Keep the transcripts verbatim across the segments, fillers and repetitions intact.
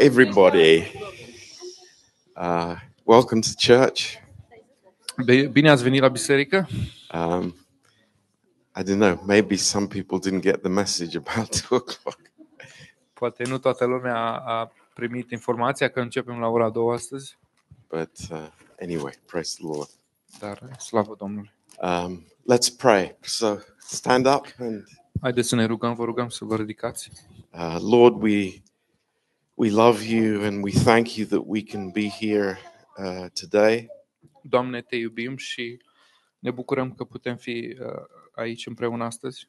Everybody, uh, welcome to church. Bine ați venit la biserică. Um, I don't know. Maybe some people didn't get the message about two o'clock. Poate nu toată lumea a primit informația că începem la ora două astăzi. But uh, anyway, praise the Lord. Dar slavă Domnului. Um, let's pray. So stand up and. Haideți să ne rugăm, vă rugăm să vă ridicați. Uh, Lord, we. We love you and we thank you that we can be here uh, today. Doamne, te iubim și ne bucurăm că putem fi uh, aici împreună astăzi.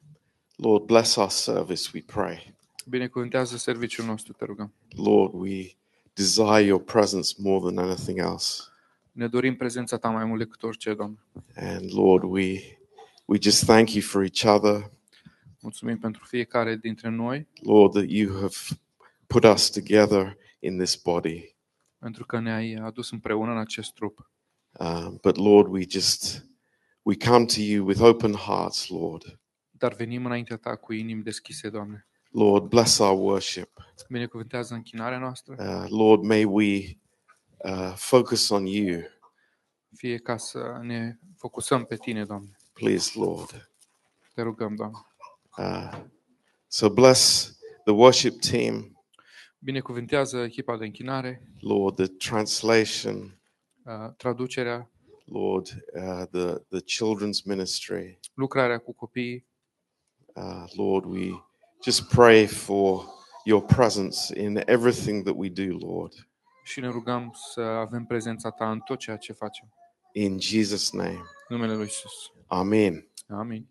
Lord, bless our service, we pray. Binecuvântează serviciul nostru, te rugăm. Lord, we desire your presence more than anything else. Ne dorim prezența ta mai mult decât orice, Doamne. And Lord, we we just thank you for each other. Mulțumim pentru fiecare dintre noi. Lord, that you have put us together in this body. Pentru că ne-ai adus împreună în acest trup. Uh, but Lord, we just we come to you with open hearts, Lord. Dar venim înaintea ta cu inimi deschise, Doamne. Lord, bless our worship. Binecuvântează închinarea noastră. Uh, Lord, may we uh, focus on you. Fie ca să ne focusăm pe tine, Doamne. Please, Lord. Te rugăm, Doamne. Uh, so bless the worship team. Binecuvântează echipa de închinare. Lord, the translation, uh, traducerea. Lord, uh, the the children's ministry. Lucrarea cu copiii. Uh, Lord, we just pray for your presence in everything that we do, Lord. Și ne rugăm să avem prezența ta în tot ceea ce facem. In Jesus' name. Numele lui Isus. Amen. Amen.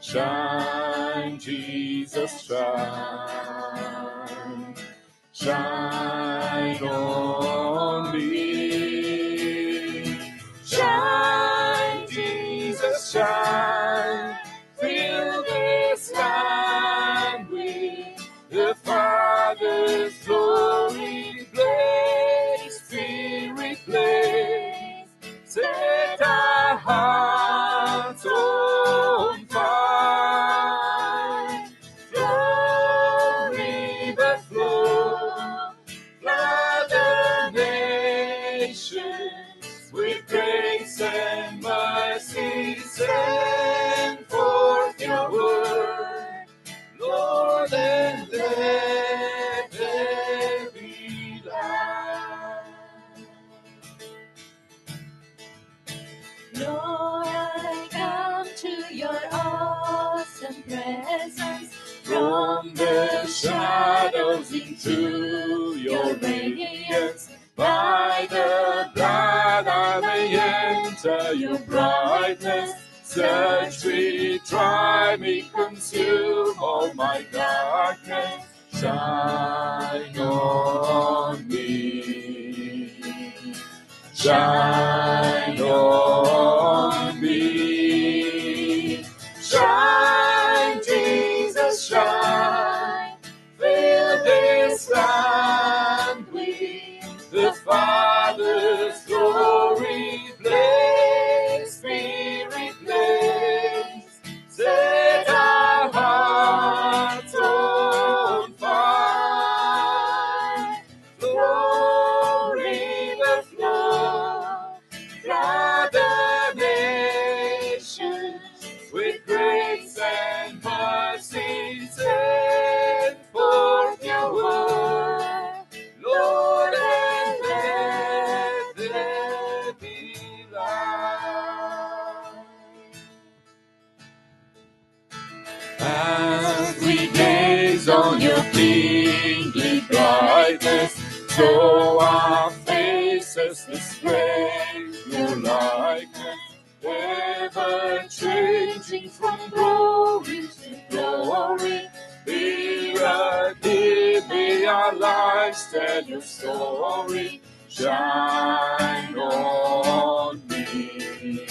Shine, Jesus, shine, shine on me. Shine, Jesus, shine, fill this land with the Father's glory. Blaze, Spirit, blaze, set our hearts on. Send forth your word, Lord, and let there be light. Lord, I come to your awesome presence, from the shadows into your radiance. By the blood I may enter your brightness. Search me, try me, consume all my darkness. Shine on me. Shine on me. Shine, Jesus, shine. Fill this land with the Father's glory. Place me. Show our faces this way, your likeness, ever changing from glory to glory. Be redeemed, be our lives, tell your story, shine on me,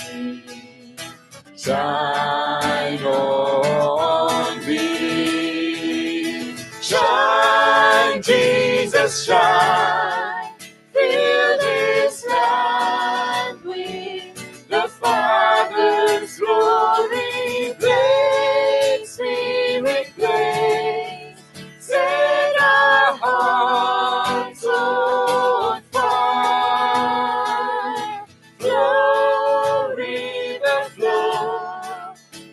shine on me, shine Jesus, shine, fill this land with the Father's glory, great Spirit, great, set our hearts on fire, glory the flow,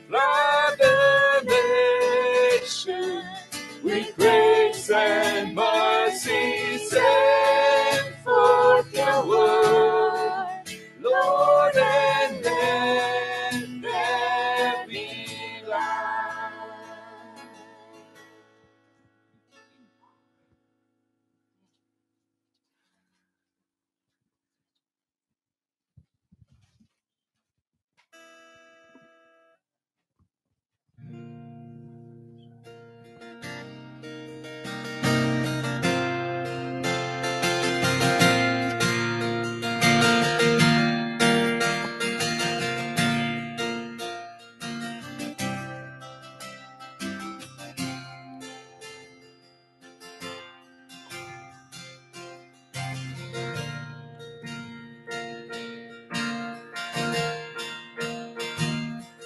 flood the nation with grace and mercy. Send forth your word, Lord, and then there be light.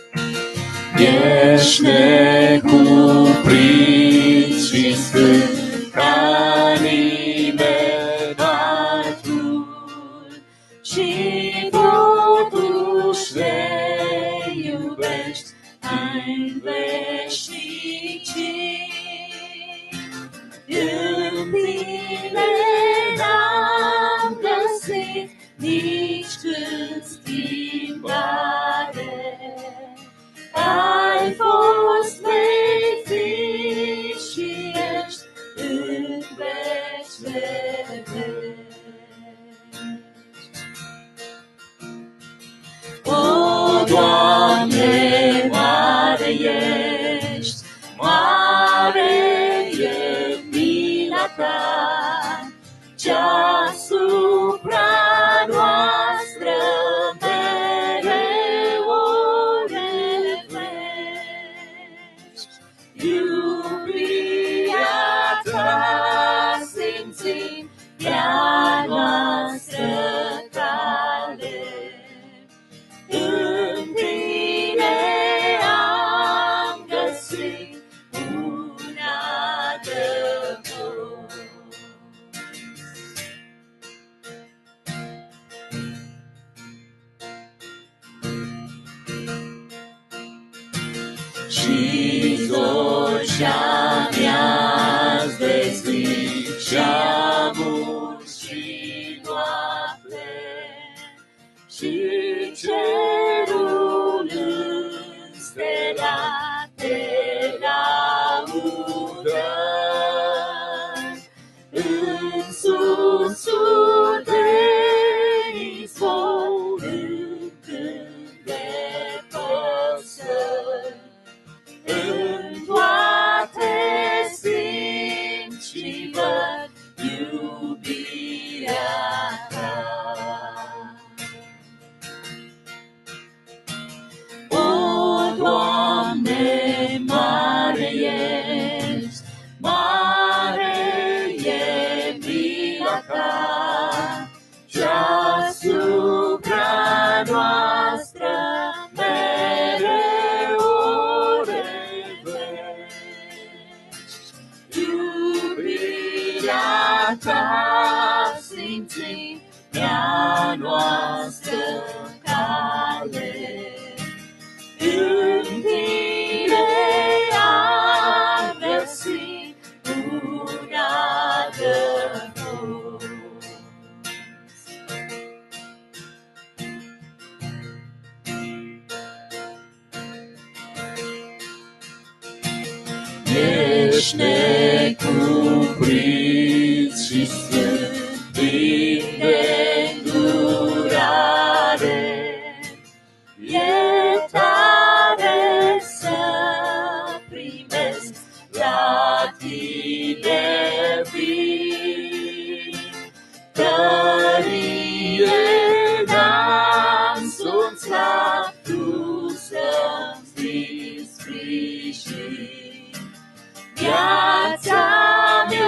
Ești necuprins și sfânt ca libertatea și totuși le iubești ai veșnicii. În tine n-am găsit nici când schimbare. Ai fost mețit și ești în veci de veci. O, Doamne, mare ești, mare e mila ta, cea supra noastră. Ea noastră cale, în tine am găsit un adevăr. Și vocea mea-ți descrii și-a și cerul înstelat te laudă. În susul de izvor, în câmp de păsări, în toate simt și văd iubirea ta. Doamne, mare ești, mare e mila ta, deasupra noastră mereu o revești. Iubirea ta simțim ea noastră cale. În tine am găsit un adevăr. Ești necuprins și sfânt plin de îndurare, e tare să primesc la tine vin. Tărie n-am să-ți la tu să-mi fii sfârșit. Viața mea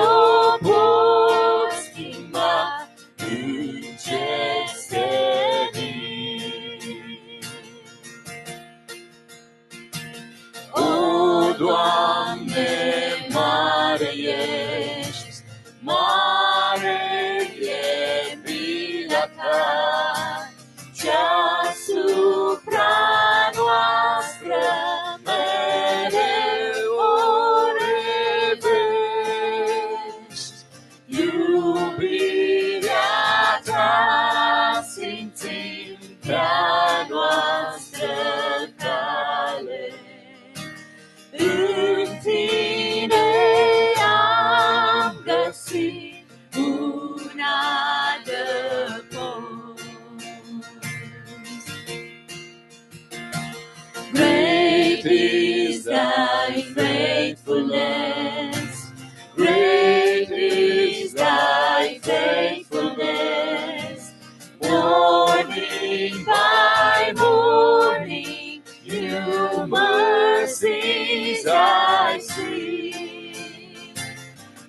Doamne, mare ești, mare e mila ta, ce-asupra noastră mereu o revești. Iubirea ta simțim prea noastră tale. În tine am găsit un adăpost. Great is thy faithfulness, great is thy faithfulness, morning by morning, new mercy I see.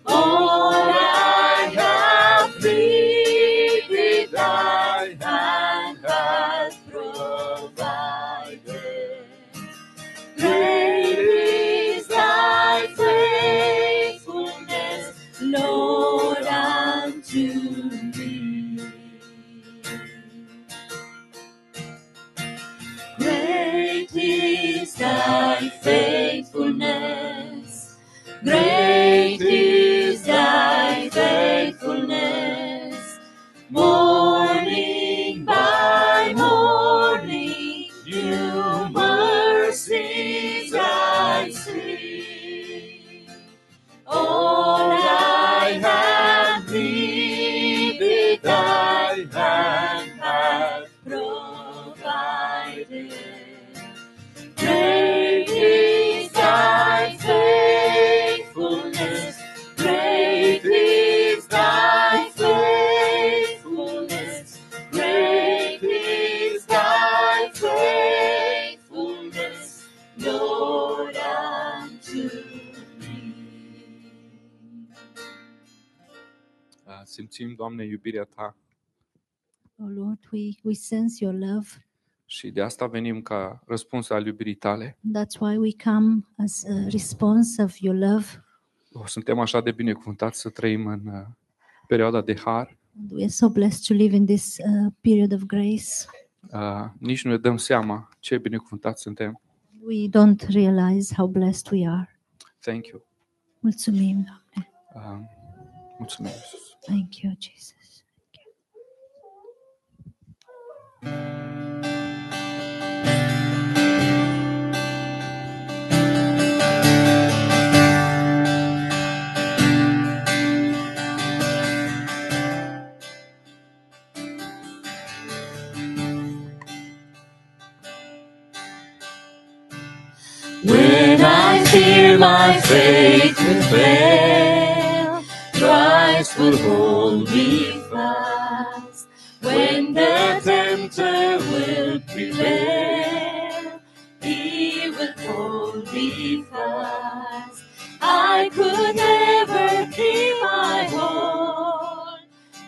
All I have needed, thy hand has provided. Great is thy faithfulness, Lord, unto me. Great is thy faithfulness. Great is thy faithfulness, morning by morning, new mercies I see. All I have needed, thy hand hath provided. Great is thy faithfulness, great is thy faithfulness, great is thy faithfulness, Lord, unto me. Simțim, Doamne, iubirea Ta. Oh Lord, we, we sense your love. Și de asta venim ca răspuns al iubirii tale. That's why we come as a response of your love. Suntem așa de binecuvântați să trăim în uh, perioada de har. We are so blessed to live in this uh, period of grace. Uh, nici nu ne dăm seama ce binecuvântați suntem. We don't realize how blessed we are. Thank you. Mulțumim, Doamne. Uh, mulțumim, Iisus. Thank you, Jesus. Thank you. When I fear my faith will fail, Christ will hold me fast. When the tempter will prevail, He will hold me fast. I could never keep my hold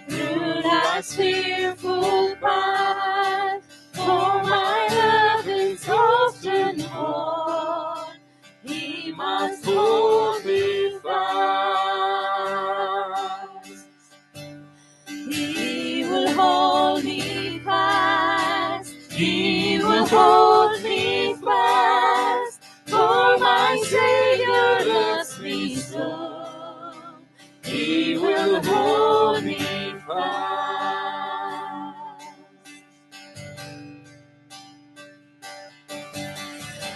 through life's fearful path, for my heaven's often hold. He must hold me fast. He will hold me fast. He will hold me fast. For my Savior loves me so. He will hold me fast.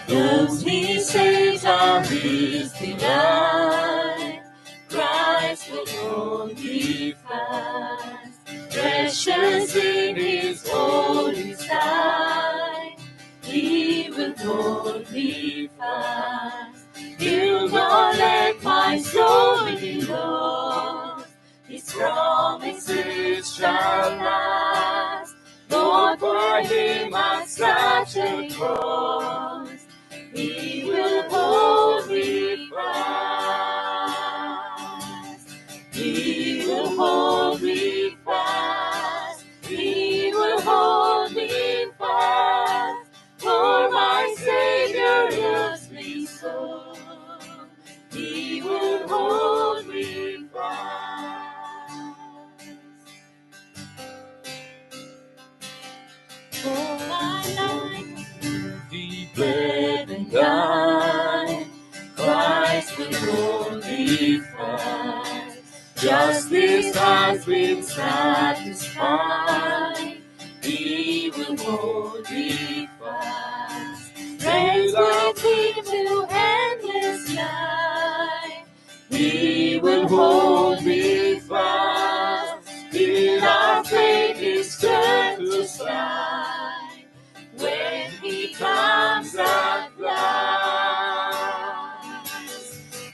Those he saves are his delight. Christ will hold me fast. nations in his holy sight. He will hold me fast. He'll not let my soul be lost. His promises shall last. Lord, for him I such a cross. He will hold me fast. He will hold me fast. He will hold me fast. For my Savior loves me so. He will hold me fast. For my life, the blessed God, Christ will hold me fast. Justice has been satisfied. He will hold me fast. Praise with me to endless life. He will hold me fast. Till our faith is turned to sky. When he comes out.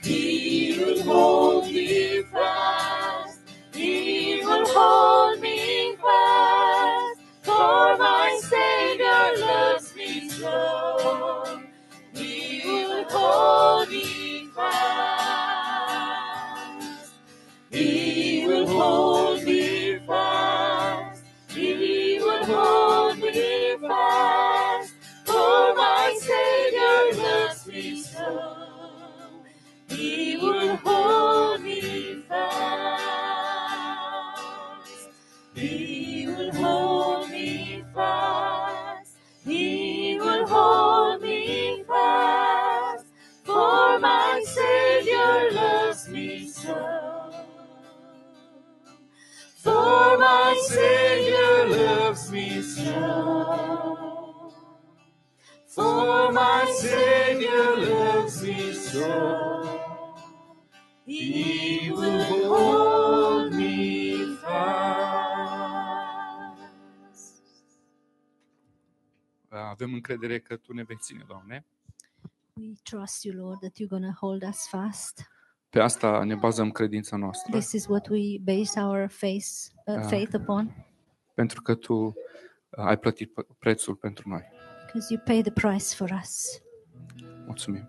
He will hold me fast. He will hold me fast. For my Savior loves me so. He will hold me fast. He will hold me fast. He will hold me fast. For my Savior loves me so. He will hold me fast. He will hold me fast. He will hold me fast. For my Savior loves me so. For my Savior loves me so. For my Savior loves me so. He will hold me fast. Avem încredere că Tu ne vei ține, Doamne. We trust You, Lord, that You're gonna hold us fast. Pe asta ne bazăm credința noastră. This is what we base our faith, uh, faith upon. Pentru că Tu ai plătit prețul pentru noi. Because You paid the price for us. Mulțumim.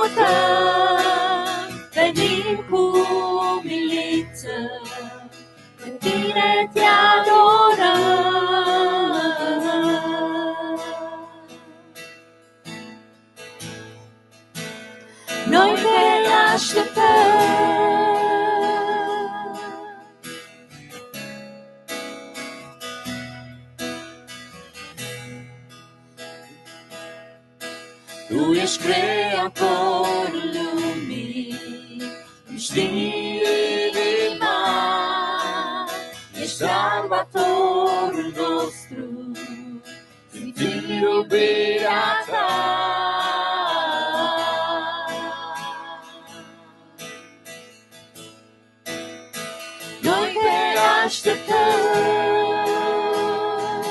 venim cu umilință, în Tine Te adorăm. Noi Te așteptăm. Tu ești creatorul lumii, îmi știi inima, ești salvatorul nostru, în Tine iubirea Ta. Noi Te așteptăm,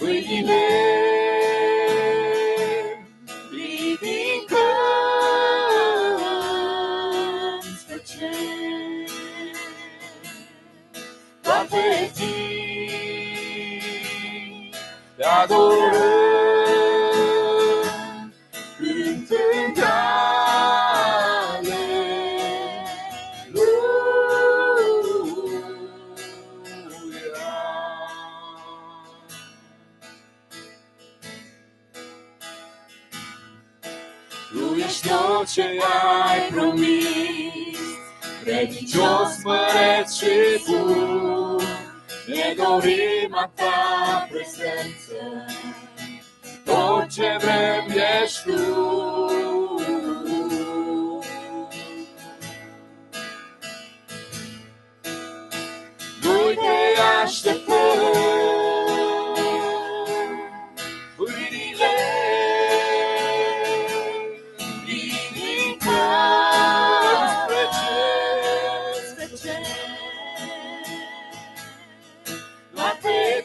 uite-ne. Adorăm cântând-ale Lui-a. Tu ești tot ce ai promis, credincios, măreț și bun. ne dorim a ta prezență, tot ce vrem ești tu. Noi te așteptăm, pâinile ridicăm spre cer, spre cer, la pe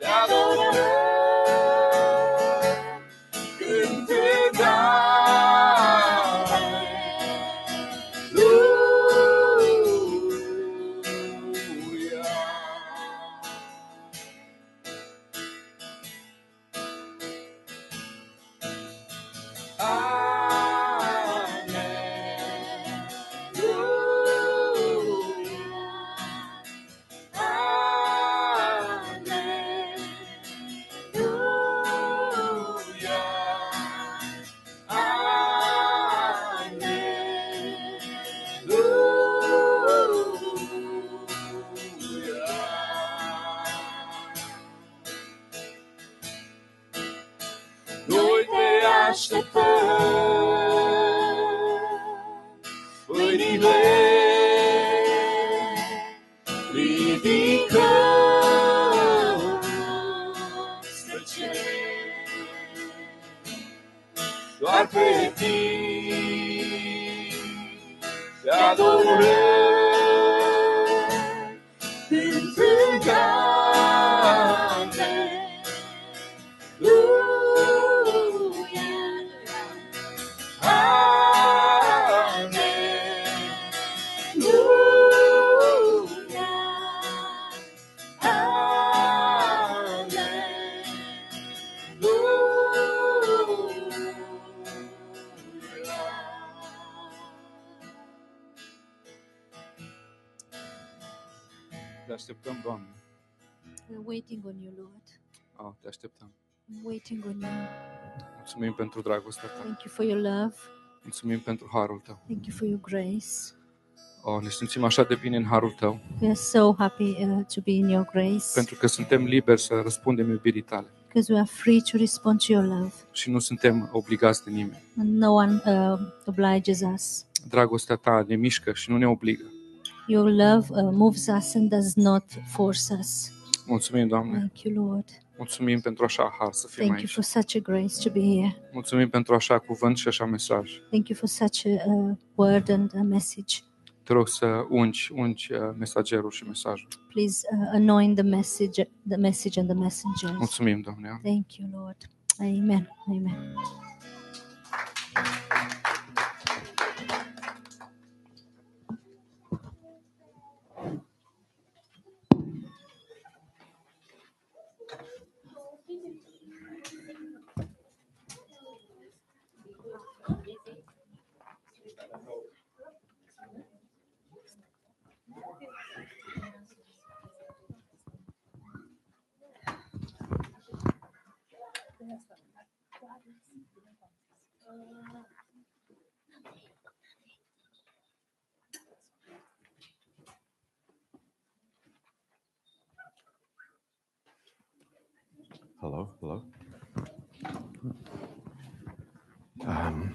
te adorăm când te dai. Te așteptăm, Doamne. We're waiting on you, Lord. Oh, te așteptăm. We're waiting on you. Mulțumim pentru dragostea ta. Thank you for your love. Mulțumim pentru harul tău. Thank you for your grace. Oh, ne simțim așa de bine în harul tău. We are so happy uh, to be in your grace. Pentru că suntem liberi să răspundem iubirii tale. Because we are free to respond to your love. Și nu suntem obligați de nimeni. And no one uh, obliges us. Dragostea ta ne mișcă și nu ne obligă. Your love uh, moves us and does not force us. Mulțumim, Doamne. Thank you, Lord. Mulțumim pentru așa har să fim aici. Thank you for such a grace to be here. Mulțumim pentru așa cuvânt și așa mesaj. Thank you for such a uh, word and a message. Te rog să ungi, ungi uh, mesagerul și mesajul. Please uh, anoint the message, the message and the messengers. Mulțumim, Doamne. Thank you, Lord. Amen. Amen. Hello, hello. Um,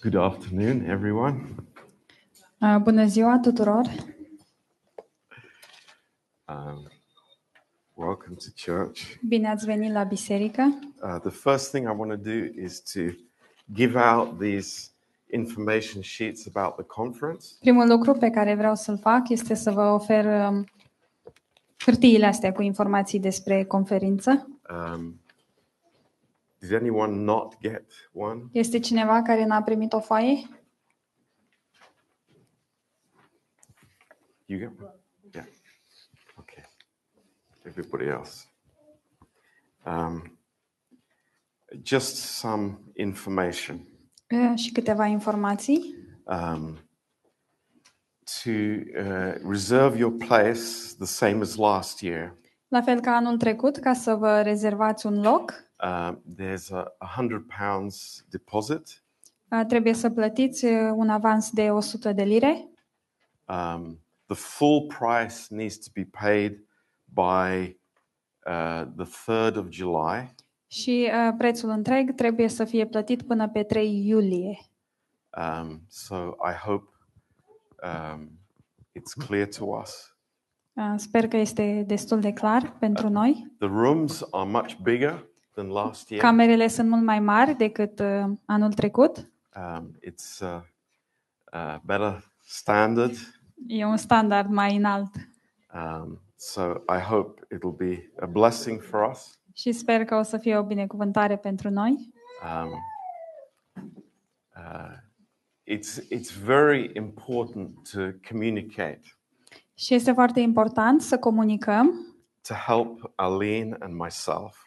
good afternoon, everyone. Uh, bună ziua tuturor. Um, welcome to church. Bine ați venit la biserică. Uh, the first thing I want to do is to give out these information sheets about the conference. Primul lucru pe care vreau să-l fac este să vă ofer um, hârtiile astea cu informații despre conferință. Um, did anyone not get one? Este cineva care n-a primit o foaie? You get one? Yeah. Okay. Everybody else. Um, just some information. Uh, și câteva informații. Um, to uh, reserve your place the same as last year. La fel ca anul trecut, ca să vă rezervați un loc. Uh, there's a one hundred pounds deposit. Uh, trebuie să plătiți un avans de o sută de lire. Um, the full price needs to be paid by uh, the third of July. Și uh, prețul întreg trebuie să fie plătit până pe trei iulie. Um, so I hope um, it's clear to us. Uh, sper că este destul de clar pentru uh, noi. The rooms are much bigger than last year. Camerele sunt mult mai mari decât uh, anul trecut. Um, it's uh, uh, better standard. E un standard mai înalt. Um, so I hope it'll be a blessing for us. Și sper că o să fie o binecuvântare pentru noi. Um, uh, it's it's very important to communicate. Și este foarte important să comunicăm. To help Aline and myself.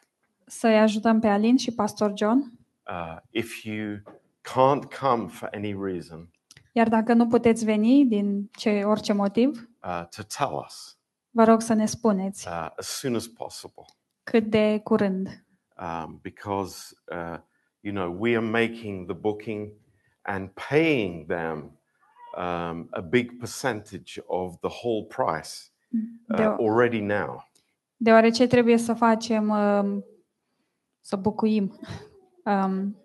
Să-i ajutăm pe Aline și Pastor John. Uh, if you can't come for any reason. Iar dacă nu puteți veni din ce orice motiv. Uh, to tell us. Vă rog să ne spuneți. Uh, as soon as possible. Cât de curând. Um, because uh, you know we are making the booking and paying them um, a big percentage of the whole price uh, Deo- already now. Deoarece trebuie să facem um, să bucuim, um,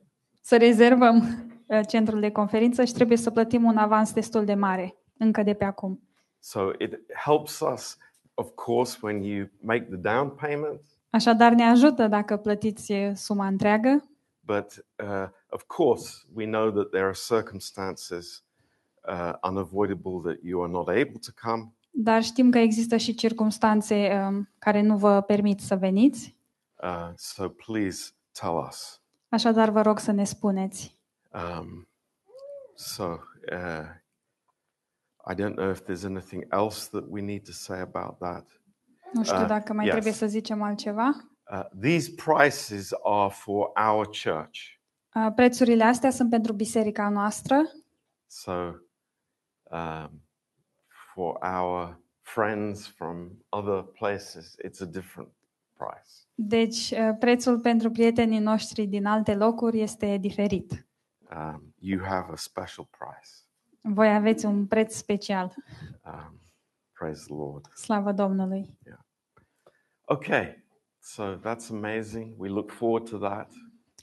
să rezervăm centrul de conferință și trebuie să plătim un avans destul de mare încă de pe acum. So it helps us, of course, when you make the down payment. Așadar ne ajută dacă plătiți suma întreagă. But uh, of course we know that there are circumstances uh, unavoidable that you are not able to come. Dar știm că există și circumstanțe um, care nu vă permit să veniți. Uh, so please tell us. Așadar vă rog să ne spuneți. Um, so uh, I don't know if there's anything else that we need to say about that. Nu știu dacă mai uh, trebuie yes. să zicem altceva. Uh, these prices are for our church. Uh, prețurile astea sunt pentru biserica noastră. So um, for our friends from other places it's a different price. Deci uh, prețul pentru prietenii noștri din alte locuri este diferit. Um, you have a special price. Voi aveți un preț special. Um, Praise the Lord. Slava Domnului. Yeah. Okay. So that's amazing. We look forward to that.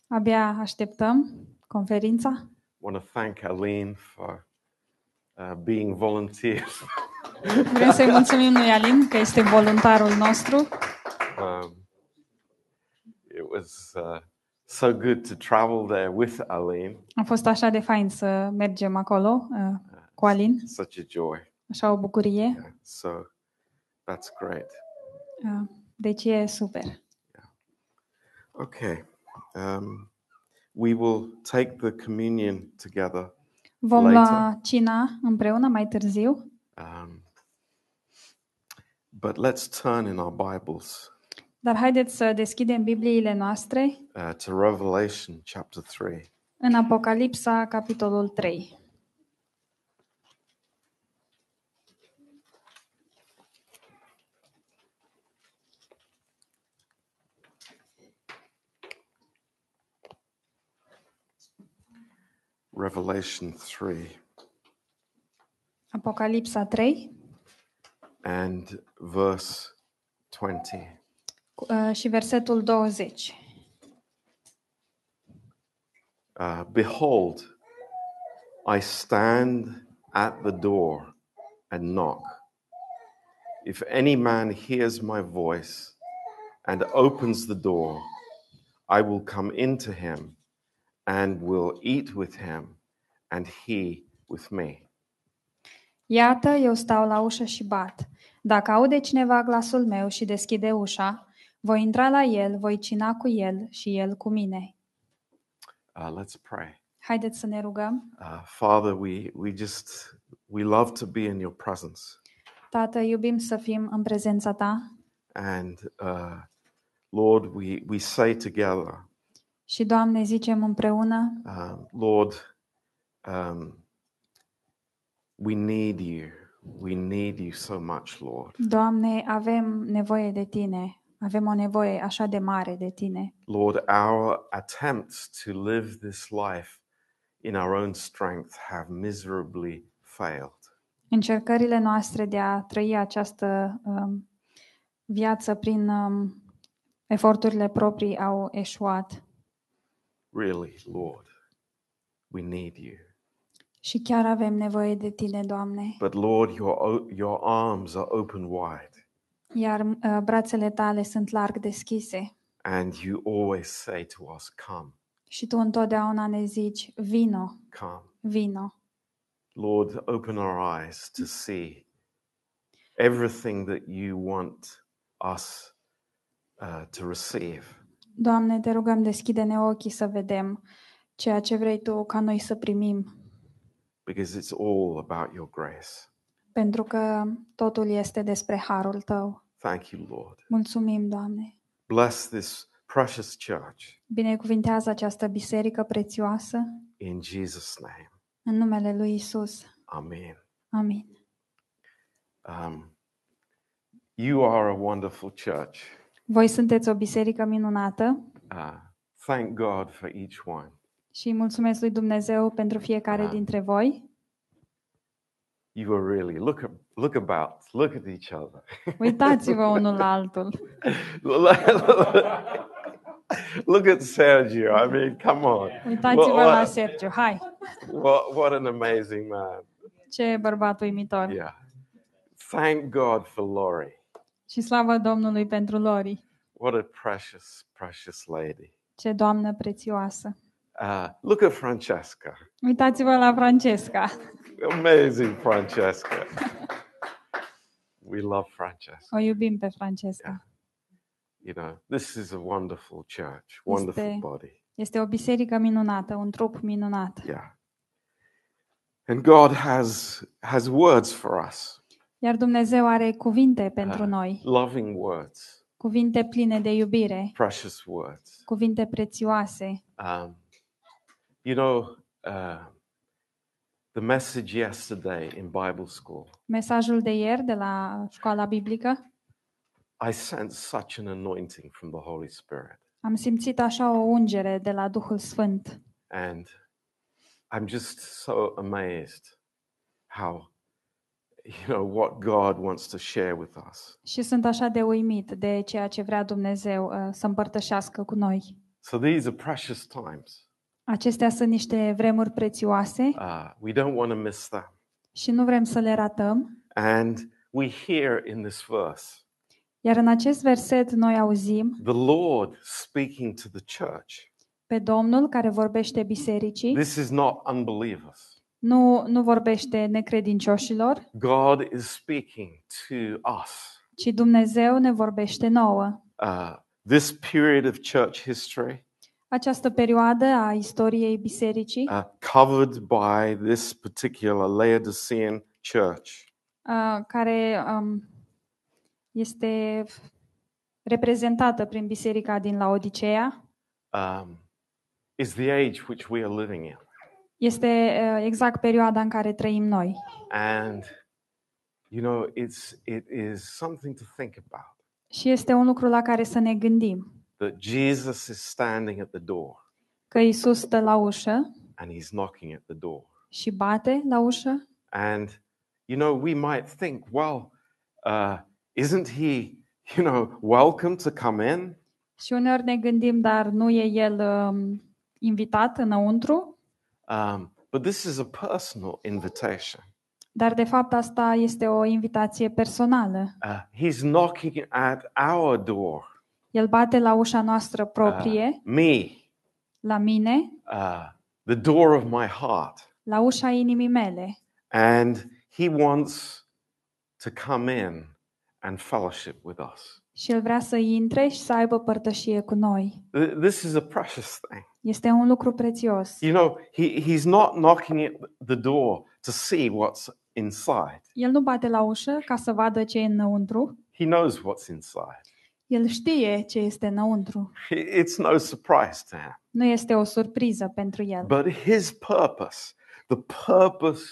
Abia așteptăm conferința. I want to thank Aline for uh, being volunteer. Vrem să-i mulțumim lui Aline că este voluntarul nostru. Um, it was uh, so good to travel there with Aline. A fost așa de fain să mergem acolo uh, cu Aline. Such a joy. Așa o bucurie. Yeah, so that's great. Uh, deci e super. Yeah. Okay. Um, we will take the communion together. Vom later. lua cina împreună mai târziu. Um, but let's turn in our Bibles. Dar haideți să deschidem Bibliile noastre. Uh, to Revelation chapter three. În Apocalipsa capitolul trei. Revelation three. Apocalipsa trei. And verse twenty. Uh, și versetul douăzeci. Uh, Behold, I stand at the door and knock. If any man hears my voice and opens the door, I will come into him and will eat with him, and he with me. Iată, eu stau la ușă și bat. Dacă aude cineva glasul meu și deschide ușa, voi intra la el, voi cina cu el și el cu mine. Uh, let's pray. Haideți să ne rugăm. Uh, Father, we we just we love to be in your presence. Tată, iubim să fim în prezența ta. And uh, Lord, we we say together. Și Doamne, zicem împreună. Uh, Lord, um, we need you. We need you so much, Lord. Doamne, avem nevoie de tine. Avem o nevoie așa de mare de tine. Lord, our attempts to live this life in our own strength have miserably failed. Încercările noastre de a trăi această um, viață prin um, eforturile proprii au eșuat. Really, Lord, we need you. Și chiar avem nevoie de tine, Doamne. But Lord, your your arms are open wide. Iar uh, brațele tale sunt larg deschise. And you always say to us, come. Și tu întotdeauna ne zici, vino. Come. Vino. Lord, open our eyes to see everything that you want us uh, to receive. Doamne, te rugăm, deschide-ne ochii să vedem ceea ce vrei tu ca noi să primim. Because it's all about your grace. Pentru că totul este despre harul tău. Thank you, Lord. Mulțumim, Doamne. Bless this precious church. Binecuvintează această biserică prețioasă. In Jesus' name. În numele lui Isus. Amen. Amen. Um, you are a wonderful church. Voi sunteți o biserică minunată. Uh, thank God for each one. Și mulțumesc lui Dumnezeu pentru fiecare um, dintre voi. You are really look at, look about look at each other. Uitați-vă unul la altul. Look at Sergio. I mean, come on. Uitați-vă what, la Sergio. Hai. What, what an amazing man. Ce bărbat uimitor. Yeah. Thank God for Lori. Și slavă Domnului pentru Lori. What a precious, precious lady. Ce doamnă prețioasă. Uh, look at Francesca. Uitați-vă la Francesca. Amazing Francesca. We love Francesca. O iubim pe Francesca. Yeah. You know, this is a wonderful church, wonderful este, body. Este o biserică minunată, un trup minunat. Yeah. And God has has words for us. Iar Dumnezeu are cuvinte pentru uh, noi. Loving words. Cuvinte pline de iubire. Precious words. Cuvinte prețioase. Um, you know, uh, the message yesterday in Bible school. Mesajul de ieri de la școala biblică. I sense such an anointing from the Holy Spirit. Am simțit așa o ungere de la Duhul Sfânt. And I'm just so amazed how you know what God wants to share with us. Și sunt așa de uimit de ceea ce vrea Dumnezeu uh, să împărtășească cu noi. So these are precious times. Acestea sunt niște vremuri prețioase. Uh, we don't want to miss them. Și nu vrem să le ratăm. And we hear in this verse. Iar în acest verset noi auzim the Lord speaking to the church. Pe Domnul care vorbește bisericii. This is not unbelievers. Nu nu vorbește necredincioșilor. God is speaking to us. Ci Dumnezeu ne vorbește nouă. Uh, this period of church history. Această perioadă a istoriei bisericii. Uh, covered by this particular Laodicean church. Uh, care um, este reprezentată prin biserica din Laodiceea. Um, is the age which we are living in. Este uh, exact perioada în care trăim noi. And you know, it's it is something to think about. Și este un lucru la care să ne gândim. That Jesus is standing at the door. Că Isus stă la ușă. And he's knocking at the door. Și bate la ușă. And you know, we might think, well, uh, isn't he, you know, welcome to come in? Și uneori ne gândim, dar nu e el um, invitat înăuntru? Um, but this is a personal invitation. Dar de fapt asta este o invitație personală. Uh, he's knocking at our door. El bate la ușa noastră proprie. Uh, me. La mine. Uh, the door of my heart. La ușa inimii mele. And he wants to come in and fellowship with us. Și el vrea să intre și să aibă părtășie cu noi. This is a precious thing. Este un lucru prețios. You know, he he's not knocking at the door to see what's inside. El nu bate la ușă ca să vadă ce e înăuntru. He knows what's inside. El știe ce este înăuntru. It's no surprise to him. Nu este o surpriză pentru el. But his purpose, the purpose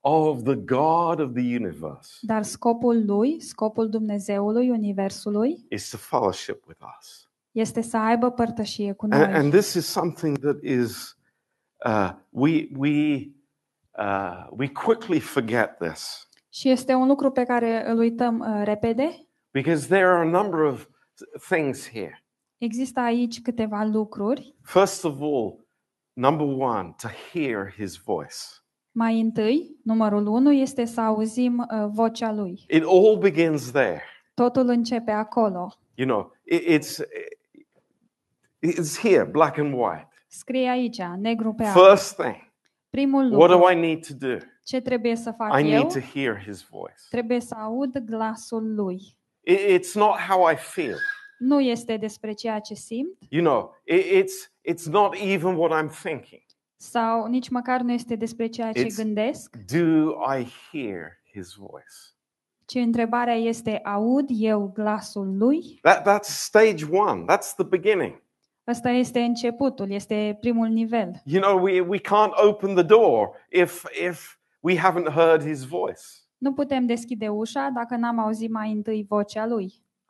of the God of the universe. Dar scopul lui, scopul Dumnezeului universului, is to fellowship with us. Este să aibă părtășie cu noi. And, and this is something that is uh, we we uh, we quickly forget this. Și este un lucru pe care îl uităm uh, repede. Because there are a number of things here. Există aici câteva lucruri. First of all, number one, to hear his voice. Mai întâi, numărul unu este să auzim uh, vocea lui. It all begins there. Totul începe acolo. You know, it's it's here, black and white. Scrie aici, negru pe alb. First thing. Primul lucru. What do I need to do? Ce trebuie să fac I eu? Need to hear his voice. Trebuie să aud glasul lui. It's not how I feel. Nu este despre ceea ce simt. You know, it's it's not even what I'm thinking. Sau nici măcar nu este despre ceea ce it's, gândesc. Do I hear his voice? Ci întrebarea este, aud eu glasul lui? That, that's stage one. That's the beginning. Asta este începutul, este primul nivel. You know, we we can't open the door if if we haven't heard his voice. Nu putem deschide ușa dacă n-am auzit mai întâi vocea lui.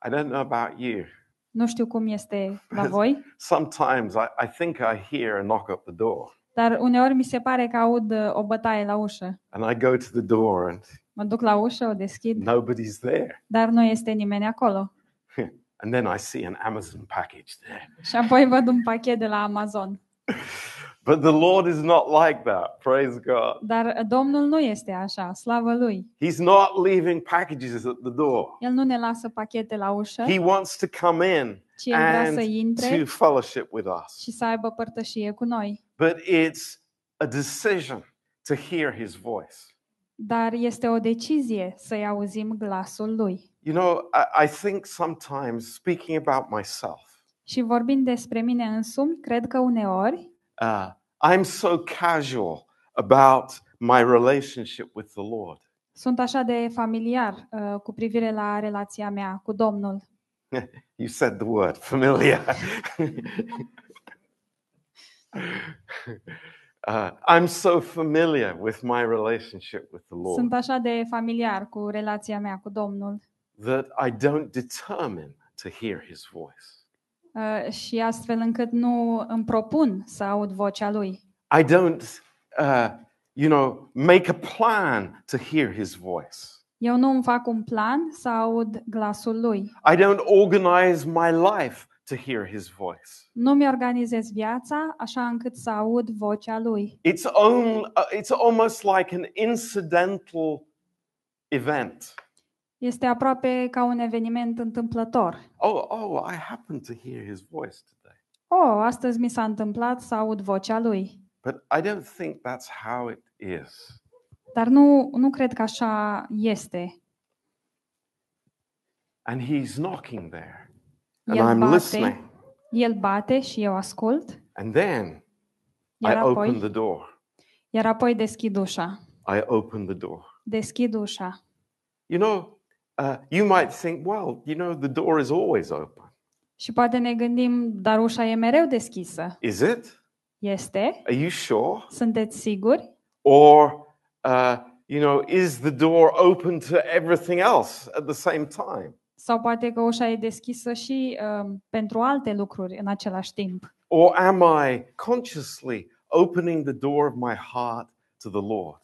I don't know about you. Nu știu cum este la voi. Sometimes I I think I hear a knock at the door. Dar uneori mi se pare că aud o bătaie la ușă. And I go to the door and mă duc la ușă, o deschid. Nobody's there. Dar nu este nimeni acolo. And then I see an Amazon package there. Și apoi văd un pachet de la Amazon. But the Lord is not like that. Praise God. Dar Domnul nu este așa, slavă lui. He's not leaving packages at the door. El nu ne lasă pachete la ușă. He wants to come in and to fellowship with us. Și să aibă părtășie cu noi. But it's a decision to hear his voice. Dar este o decizie să-i auzim glasul lui. You know, I, I think sometimes speaking about myself. Și vorbind despre mine însumi, cred că uneori uh, I'm so casual about my relationship with the Lord. Sunt așa de familiar uh, cu privire la relația mea cu Domnul. You said the word familiar. Uh, I'm so familiar with my relationship with the Lord. Sunt așa de familiar cu relația mea cu Domnul. That I don't determine to hear his voice. Uh, și astfel încât nu îmi propun să aud vocea lui. I don't, uh, you know, make a plan to hear his voice. Eu nu îmi fac un plan să aud glasul lui. I don't organize my life to hear his voice. Nu mi organizez viața așa încât să aud vocea lui. It's on, it's almost like an incidental event. Este aproape ca un eveniment întâmplător. Oh, oh, I happen to hear his voice today. Oh, astăzi mi s-a întâmplat să aud vocea lui. But I don't think that's how it is. Dar nu nu cred că așa este. And he's knocking there. And el I'm bate, listening. El bate și eu ascult. And then iar I apoi, open the door. Iar apoi deschid ușa. I open the door. Deschid ușa. You know, Uh, you might think, well, you know, the door is always open. Și poate ne gândim, dar ușa e mereu deschisă. Is it? Este? Are you sure? Sunteți siguri? Or, uh, you know, is the door open to everything else at the same time? Sau poate că ușa e deschisă și um, pentru alte lucruri în același timp. Or am I consciously opening the door of my heart to the Lord?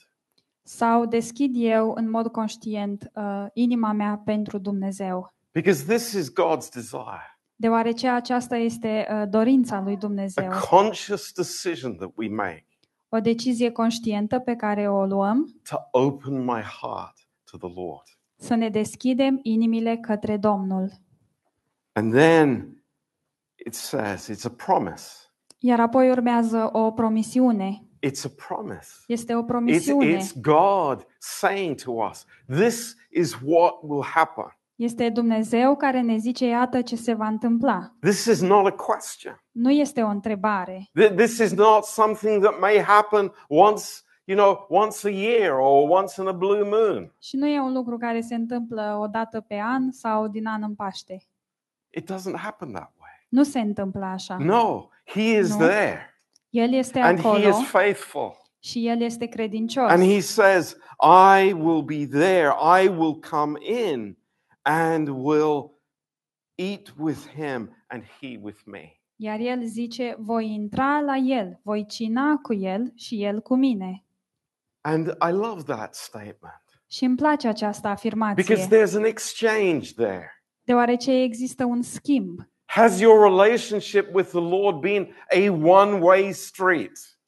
Sau deschid eu în mod conștient uh, inima mea pentru Dumnezeu. Because this is God's desire. Deoarece aceasta este uh, dorința lui Dumnezeu. A conscious decision that we make. O decizie conștientă pe care o luăm. To open my heart to the Lord. Să ne deschidem inimile către Domnul. And then it says it's a promise. Iar apoi urmează o promisiune. It's a promise. Este o promisiune. It's, it's God saying to us, this is what will happen. Este Dumnezeu care ne zice, iată ce se va întâmpla. This is not a question. Nu este o întrebare. This is not something that may happen once, you know, once a year or once in a blue moon. Și nu e un lucru care se întâmplă o dată pe an sau din an în Paște. It doesn't happen that way. Nu se întâmplă așa. No, he is nu. There. El este acolo. And he is faithful. Și el este credincios. And he says, I will be there, I will come in and will eat with him and he with me. Iar el zice, voi intra la el, voi cina cu el și el cu mine. And I love that statement. Și îmi place această afirmație. Because there's an exchange there. Deoarece există un schimb. Has your relationship with the Lord been a one-way street?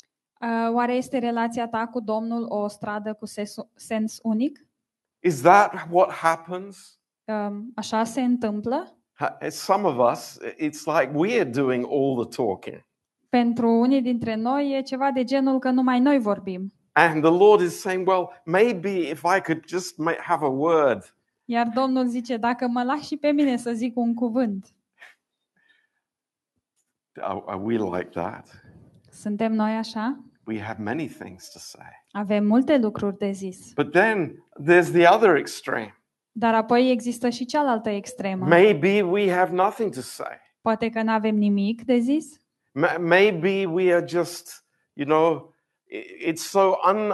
Uh, oare este relația ta cu Domnul o stradă cu sens unic? Is that what happens? Um, așa se întâmplă? Some of us, it's like we're doing all the talking. Pentru unii dintre noi e ceva de genul că numai noi vorbim. And the Lord is saying, well, maybe if I could just have a word. Iar Domnul zice, dacă mă lași și pe mine să zic un cuvânt. Are we like that? Suntem noi așa? We have many things to say. Avem multe lucruri de zis. But then there's the other extreme. Dar apoi există și cealaltă extremă. Maybe we have nothing to say. Poate că n-avem nimic de zis. Maybe we are just, you know, it's so un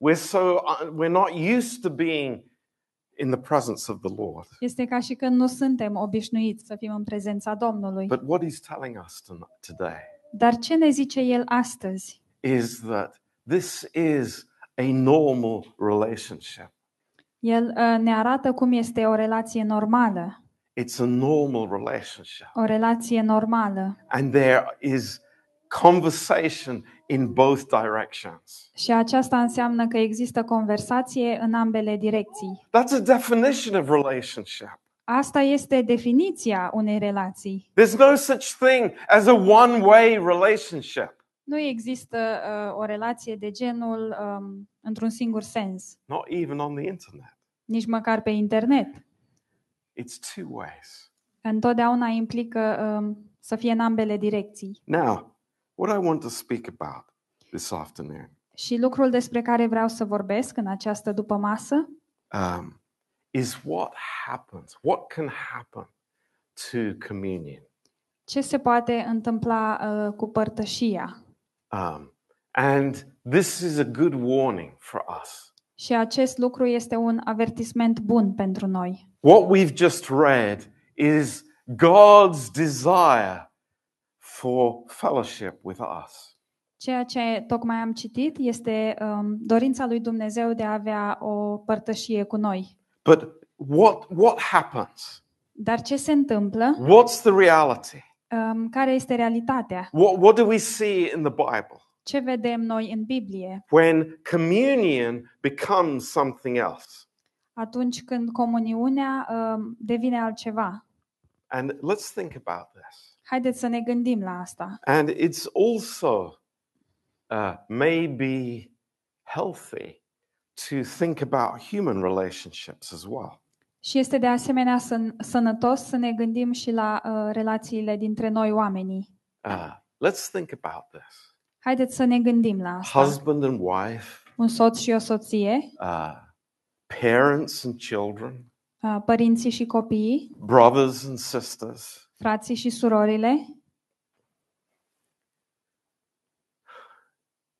we're so we're not used to being in the presence of the Lord. Este ca și când nu suntem obișnuiți să fim în prezența Domnului. But what he's telling us today. Dar ce ne zice el astăzi? Is that this is a normal relationship. El uh, ne arată cum este o relație normală. It's a normal relationship. O relație normală. And there is conversation in both directions. Și aceasta înseamnă că există conversație în ambele direcții. That's a definition of relationship. Asta este definiția unei relații. There's no such thing as a one-way relationship. Nu există uh, o relație de genul um, într-un singur sens. Not even on the internet. Nici măcar pe internet. It's two ways. Întotdeauna implică um, să fie în ambele direcții. Now, what I want to speak about this afternoon. Și lucrul despre care vreau să vorbesc în această dupămasă um, is what happens, what can happen to communion. Ce se poate întâmpla uh, cu părtășia? Um, and this is a good warning for us. Și acest lucru este un avertisment bun pentru noi. What we've just read is God's desire for fellowship with us. Ceea ce tocmai am citit este um, dorința lui Dumnezeu de a avea o părtășie cu noi. But what what happens? Dar ce se întâmplă? What's the reality? Um, care este realitatea? What what do we see in the Bible? Ce vedem noi în Biblie? When communion becomes something else. Atunci când comuniunea um, devine altceva. And let's think about this. Haideți să ne gândim la asta. And it's also uh, maybe healthy to think about human relationships as well. Și este de asemenea săn- sănătos să ne gândim și la uh, relațiile dintre noi oamenii. Uh, let's think about this. Haideți să ne gândim la asta. Husband and wife. Un soț și o soție. Uh, Parents and children, uh, părinții și copiii, brothers and sisters, frații și surorile.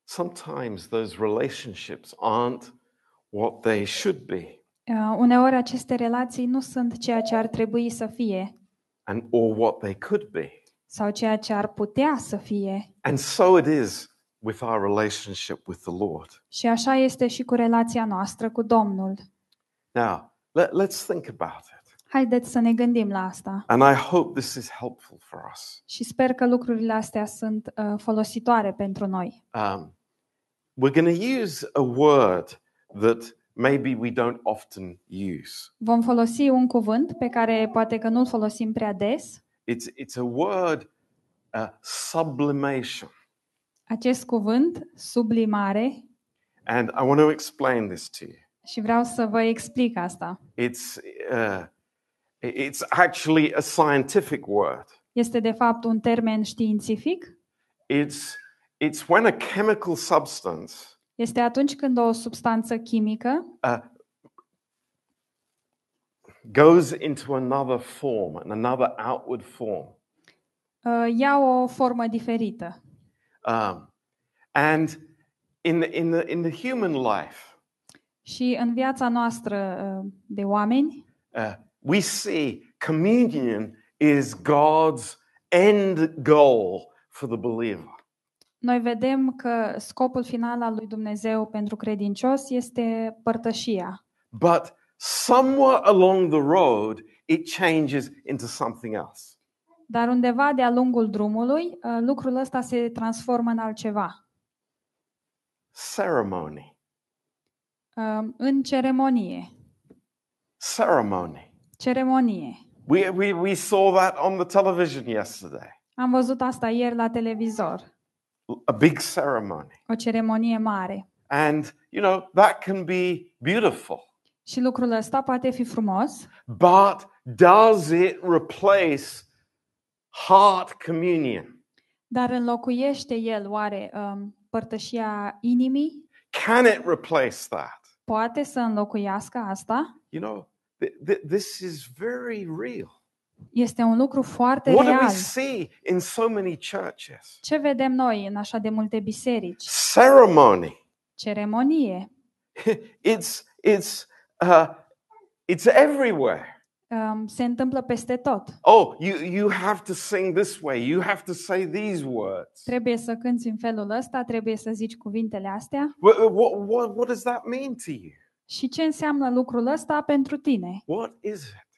Sometimes those relationships aren't what they should be. Uh, uneori aceste relații nu sunt ceea ce ar trebui să fie. And or what they could be. Sau ceea ce ar putea să fie. And so it is with our relationship with the Lord. Și așa este și cu relația noastră cu Domnul. Now, let, let's think about it. Haideți să ne gândim la asta. And I hope this is helpful for us. Și sper că lucrurile astea sunt uh, folositoare pentru noi. Um, we're going to use a word that maybe we don't often use. Vom folosi un cuvânt pe care poate că nu-l folosim prea des. It's it's a word uh, sublimation. Acest cuvânt, sublimare. And I want to explain this to you. Și vreau să vă explic asta. It's uh, it's actually a scientific word. Este de fapt un termen științific. It's it's when a chemical substance. Este atunci când o substanță chimică uh, goes into another form, another outward form. Uh, ia o formă diferită. Um, and in the, in the in the human life, și în viața noastră de oameni, uh, we see communion is God's end goal for the believer. noi vedem că scopul final al lui Dumnezeu pentru credincios este părtășia. But somewhere along the road it changes into something else. Dar undeva de-a lungul drumului, lucrul ăsta se transformă în altceva. Ceremony. În ceremonie. Ceremony. Ceremonie. We we we saw that on the television yesterday. Am văzut asta ieri la televizor. A big ceremony. O ceremonie mare. And you know, that can be beautiful. Și lucrul ăsta poate fi frumos. But does it replace heart communion? Dar înlocuiește el oare um, părtășia inimii? Can it replace that? Poate să înlocuiască asta? You know, th- th- this is very real. Este un lucru foarte real. What do we see in so many churches? Ce vedem noi în așa de multe biserici? Ceremony. Ceremonie. It's it's uh, it's everywhere. Um, se întâmplă peste tot. Oh, you you have to sing this way. You have to say these words. Trebuie să cânți în felul ăsta, trebuie să zici cuvintele astea. What what what does that mean to you? Și ce înseamnă lucrul ăsta pentru tine? What is it?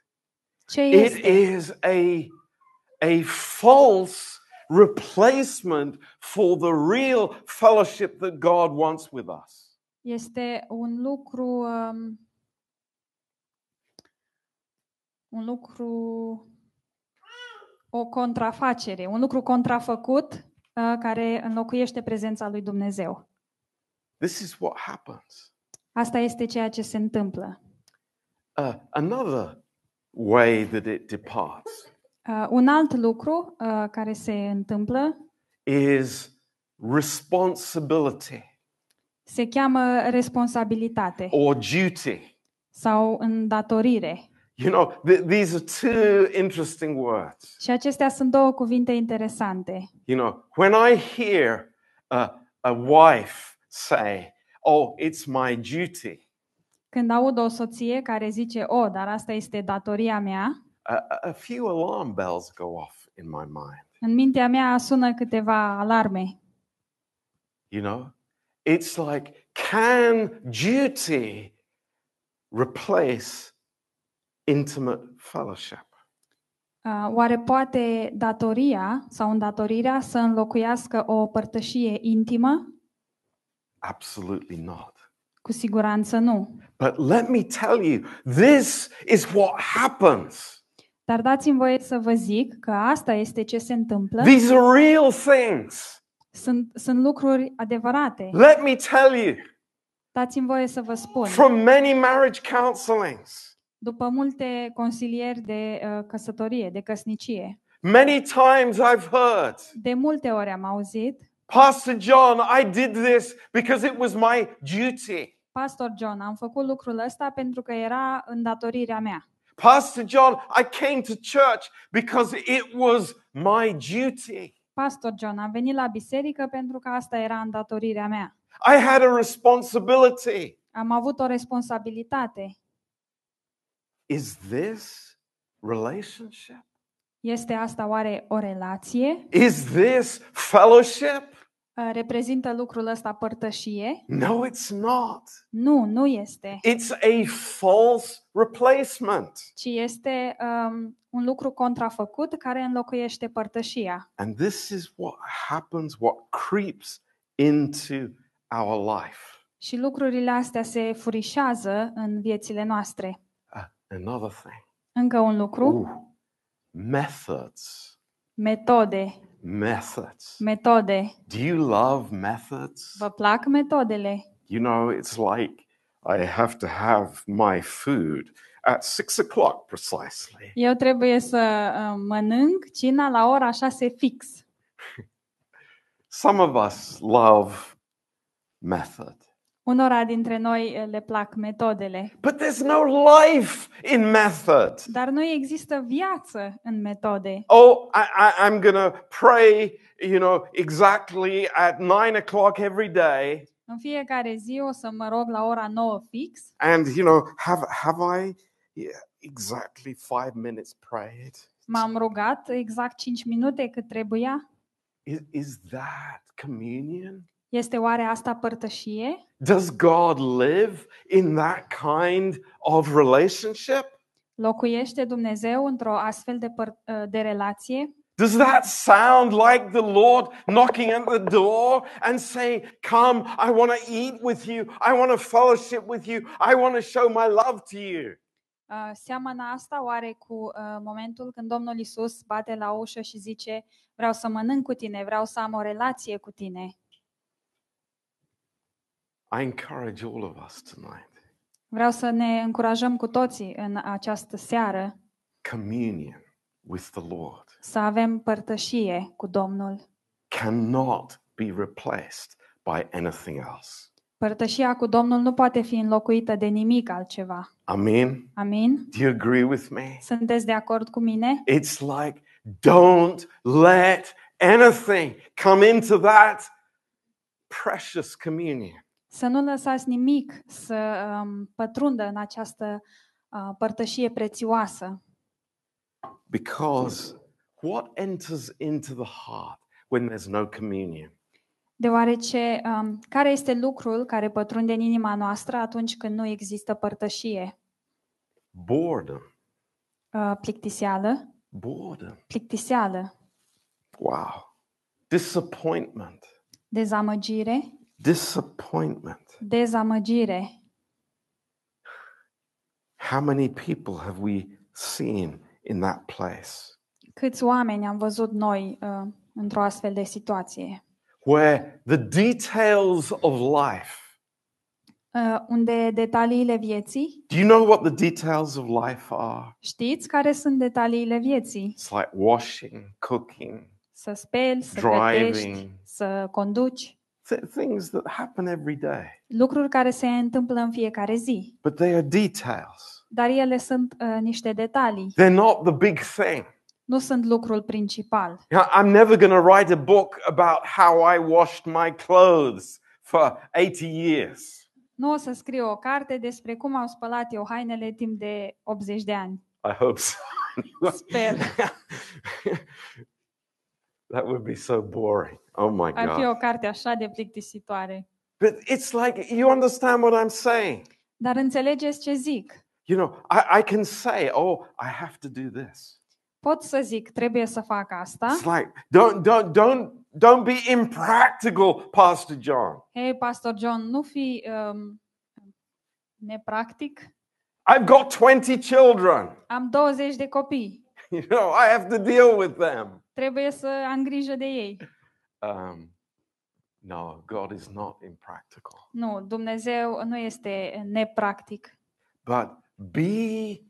Ce este? It is a a false replacement for the real fellowship that God wants with us. Este un lucru um, un lucru, o contrafacere, un lucru contrafăcut uh, care înlocuiește prezența lui Dumnezeu. This is what happens. Asta este ceea ce se întâmplă. Uh, another way that it departs. Uh, un alt lucru uh, care se întâmplă is responsibility. Se cheamă responsabilitate. Or duty. Sau îndatorire. You know, th- these are two interesting words. Și acestea sunt două cuvinte interesante. You know, when I hear a, a wife say, "Oh, it's my duty." Când aud o soție care zice, "Oh, dar asta este datoria mea." A, a few alarm bells go off in my mind. În mintea mea sună câteva alarme. You know, it's like, can duty replace intimate fellowship? Uh, oare poate datoria sau îndatorirea să înlocuiască o părtășie intimă? Absolutely not. Cu siguranță nu. But let me tell you, this is what happens. Dar dați-mi voie să vă zic că asta este ce se întâmplă. These are real things. Sunt, sunt lucruri adevărate. Let me tell you. Dați-mi voie să vă spun. From many marriage counselings. După multe consilieri de uh, căsătorie, de căsnicie. Many times I've heard. De multe ori am auzit. Pastor John, I did this because it was my duty. Pastor John, am făcut lucrul ăsta pentru că era îndatorirea mea. Pastor John, I came to church because it was my duty. Pastor John, am venit la biserică pentru că asta era îndatorirea mea. I had a responsibility. Am avut o responsabilitate. Is this relationship? Este asta oare o relație? Is this fellowship? Reprezintă lucrul ăsta părtășie? No, it's not. Nu, nu este. It's a false replacement. Ci este um, un lucru contrafăcut care înlocuiește părtășia. And this is what happens, what creeps into our life. Și lucrurile astea se furișează în viețile noastre. Another thing. Încă un lucru. Ooh. Methods. Metode. Methods. Metode. Do you love methods? Vă plac metodele? You know, it's like I have to have my food at six o'clock precisely. Eu trebuie să mănânc cina la ora șase fix. Some of us love method. Unora dintre noi le plac metodele. But there's no life in method. Dar nu există viață în metode. Oh, I, I, I'm gonna pray, you know, exactly at nine o'clock every day. În fiecare zi o să mă rog la ora nouă fix. And you know, have have I yeah, exactly five minutes prayed? M-am rugat exact cinci minute cât trebuia. Is, is that communion? Este oare asta părtășie? Does God live in that kind of relationship? Locuiește Dumnezeu într-o astfel de, păr- de relație? Does that sound like the Lord knocking at the door and saying, "Come, I want to eat with you. I want to fellowship with you. I want to show my love to you." Uh, seamănă asta oare cu uh, momentul când Domnul Iisus bate la ușă și zice: "Vreau să mănânc cu tine, vreau să am o relație cu tine." I encourage all of us tonight. Vreau să ne încurajăm cu toții în această seară. Communion with the Lord. Să avem părtășie cu Domnul. Cannot be replaced by anything else. Părtășia cu Domnul nu poate fi înlocuită de nimic altceva. Amen. Amen. Do you agree with me? Sunteți de acord cu mine? It's like don't let anything come into that precious communion. Să nu lăsați nimic să um, pătrundă în această uh, părtășie prețioasă. Because what enters into the heart when there's no communion? Deoarece um, care este lucrul care pătrunde în inima noastră atunci când nu există părtășie? Boredom. Uh, plictiseală. Boredom. Plictiseală. Wow. Disappointment. Dezamăgire. Disappointment. Dezamăgire. How many people have we seen in that place? Câți oameni am văzut noi uh, într-o astfel de situație? Where the details of life. Uh, unde detaliile vieții? Do you know what the details of life are? Știți care sunt detaliile vieții? It's like washing, cooking, să speli, să gătești, să conduci. Things that happen every day. Lucruri care se întâmplă în fiecare zi. But they are details. Dar ele sunt uh, niște detalii. They're not the big thing. Nu sunt lucrul principal. I'm never going to write a book about how I washed my clothes for eighty years. Nu o să scriu o carte despre cum am spălat eu hainele timp de optzeci de ani. I hope so. Sper. That would be so boring. Oh my God. Ar fi o carte așa de plictisitoare. But it's like you understand what I'm saying. Dar înțelegeți ce zic? You know, I, I can say, oh, I have to do this. Pot să zic, trebuie să fac asta. It's like, don't, don't, don't, don't be impractical, Pastor John. Hey, Pastor John, nu fi um, nepractic. I've got twenty children. Am douăzeci de copii. You know, I have to deal with them. Trebuie să am grijă de ei. Um, no, God is not impractical. Nu, Dumnezeu nu este nepractic. But be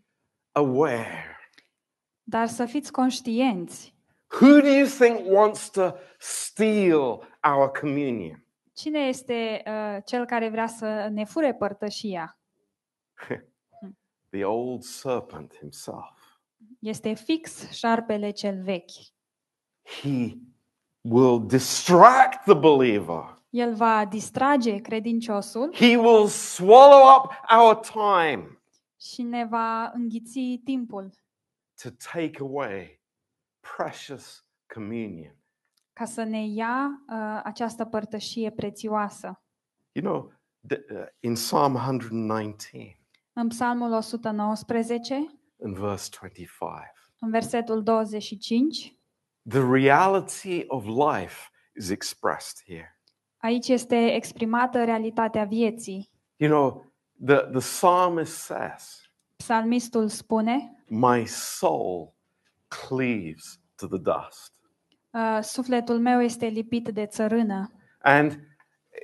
aware. Dar să fiți conștienți. Who do you think wants to steal our communion? Cine este uh, cel care vrea să ne fure părtășia? The old serpent himself. Este fix șarpele cel vechi. He will distract the believer. El va distrage credinciosul. He will swallow up our time. Și ne va înghiți timpul. To take away precious communion. Ca să ne ia uh, această părtășie prețioasă. You know, the, uh, in Psalm one nineteen. În Psalmul one nineteen. In verse twenty-five. În versetul douăzeci și cinci. The reality of life is expressed here. Aici este exprimată realitatea vieții. You know, the the psalmist says. Psalmistul spune: My soul cleaves to the dust. Uh, sufletul meu este lipit de țărână. And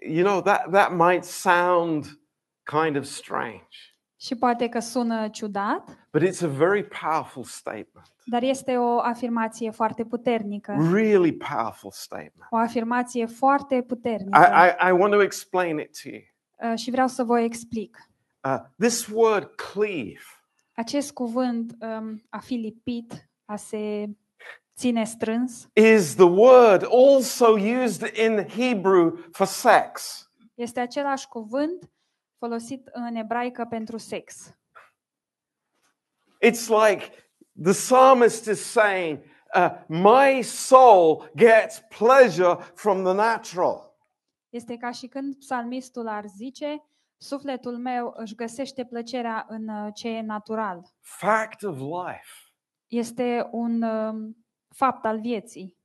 you know that that might sound kind of strange. Și poate că sună ciudat. But it's a very powerful statement. Dar este o afirmație foarte puternică. Really powerful statement. O afirmație foarte puternică. I, I, I want to explain it to you. Uh, și vreau să vă explic. Uh, this word cleave. Acest cuvânt um, a fi lipit, a se ține strâns. Is the word also used in Hebrew for sex? Este același cuvânt folosit în ebraică pentru sex. It's like the psalmist is saying, uh, my soul gets pleasure from the natural. Este ca și când psalmistul ar zice, sufletul meu își găsește plăcerea în ce e natural. Fact of life. Este un um, fapt al vieții.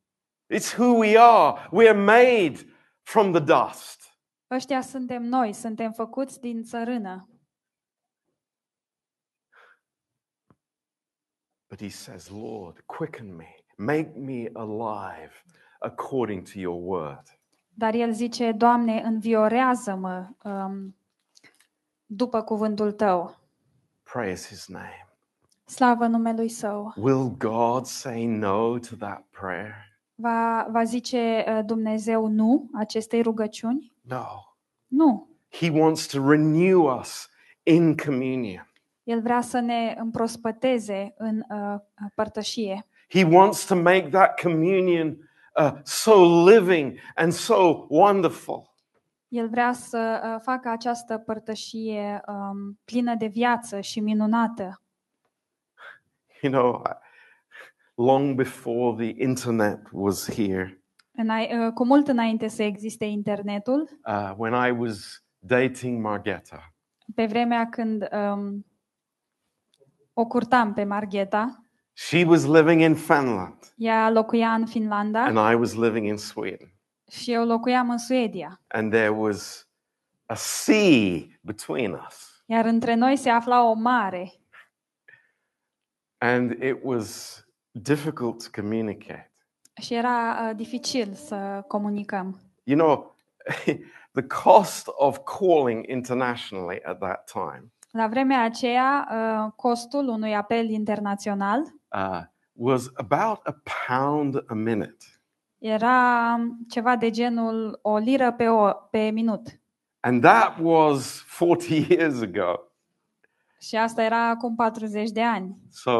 It's who we are. We are made from the dust. Ăștia suntem noi, suntem făcuți din țărână. But he says, Lord, quicken me, make me alive according to your word. Dar el zice, Doamne, înviorează-mă um, după cuvântul tău. Praise his name. Slavă numelui său. Will God say no to that prayer? Va, va zice uh, Dumnezeu nu acestei rugăciuni? No. Nu. He wants to renew us in communion. El vrea să ne împrospăteze în uh, părtășie. He wants to make that communion uh, so living and so wonderful. El vrea să uh, facă această părtășie um, plină de viață și minunată. You know, long before the internet was here. Îna- cu mult înainte să existe internetul. Uh, when I was dating Margherita. Pe vremea când um, o curtam pe Margheta. She was living in Finland. Ea locuia în Finlanda. And I was living in Sweden. Și eu locuiam în Suedia. And there was a sea between us. Iar între noi se afla o mare. And it was difficult to communicate. Și era uh, dificil să comunicăm. You know, the cost of calling internationally at that time. La vremea aceea, uh, costul unui apel internațional uh, was about a pound a minute. Era ceva de genul o liră pe, o, pe minut. And that was forty years ago. Și asta era acum patruzeci de ani. So,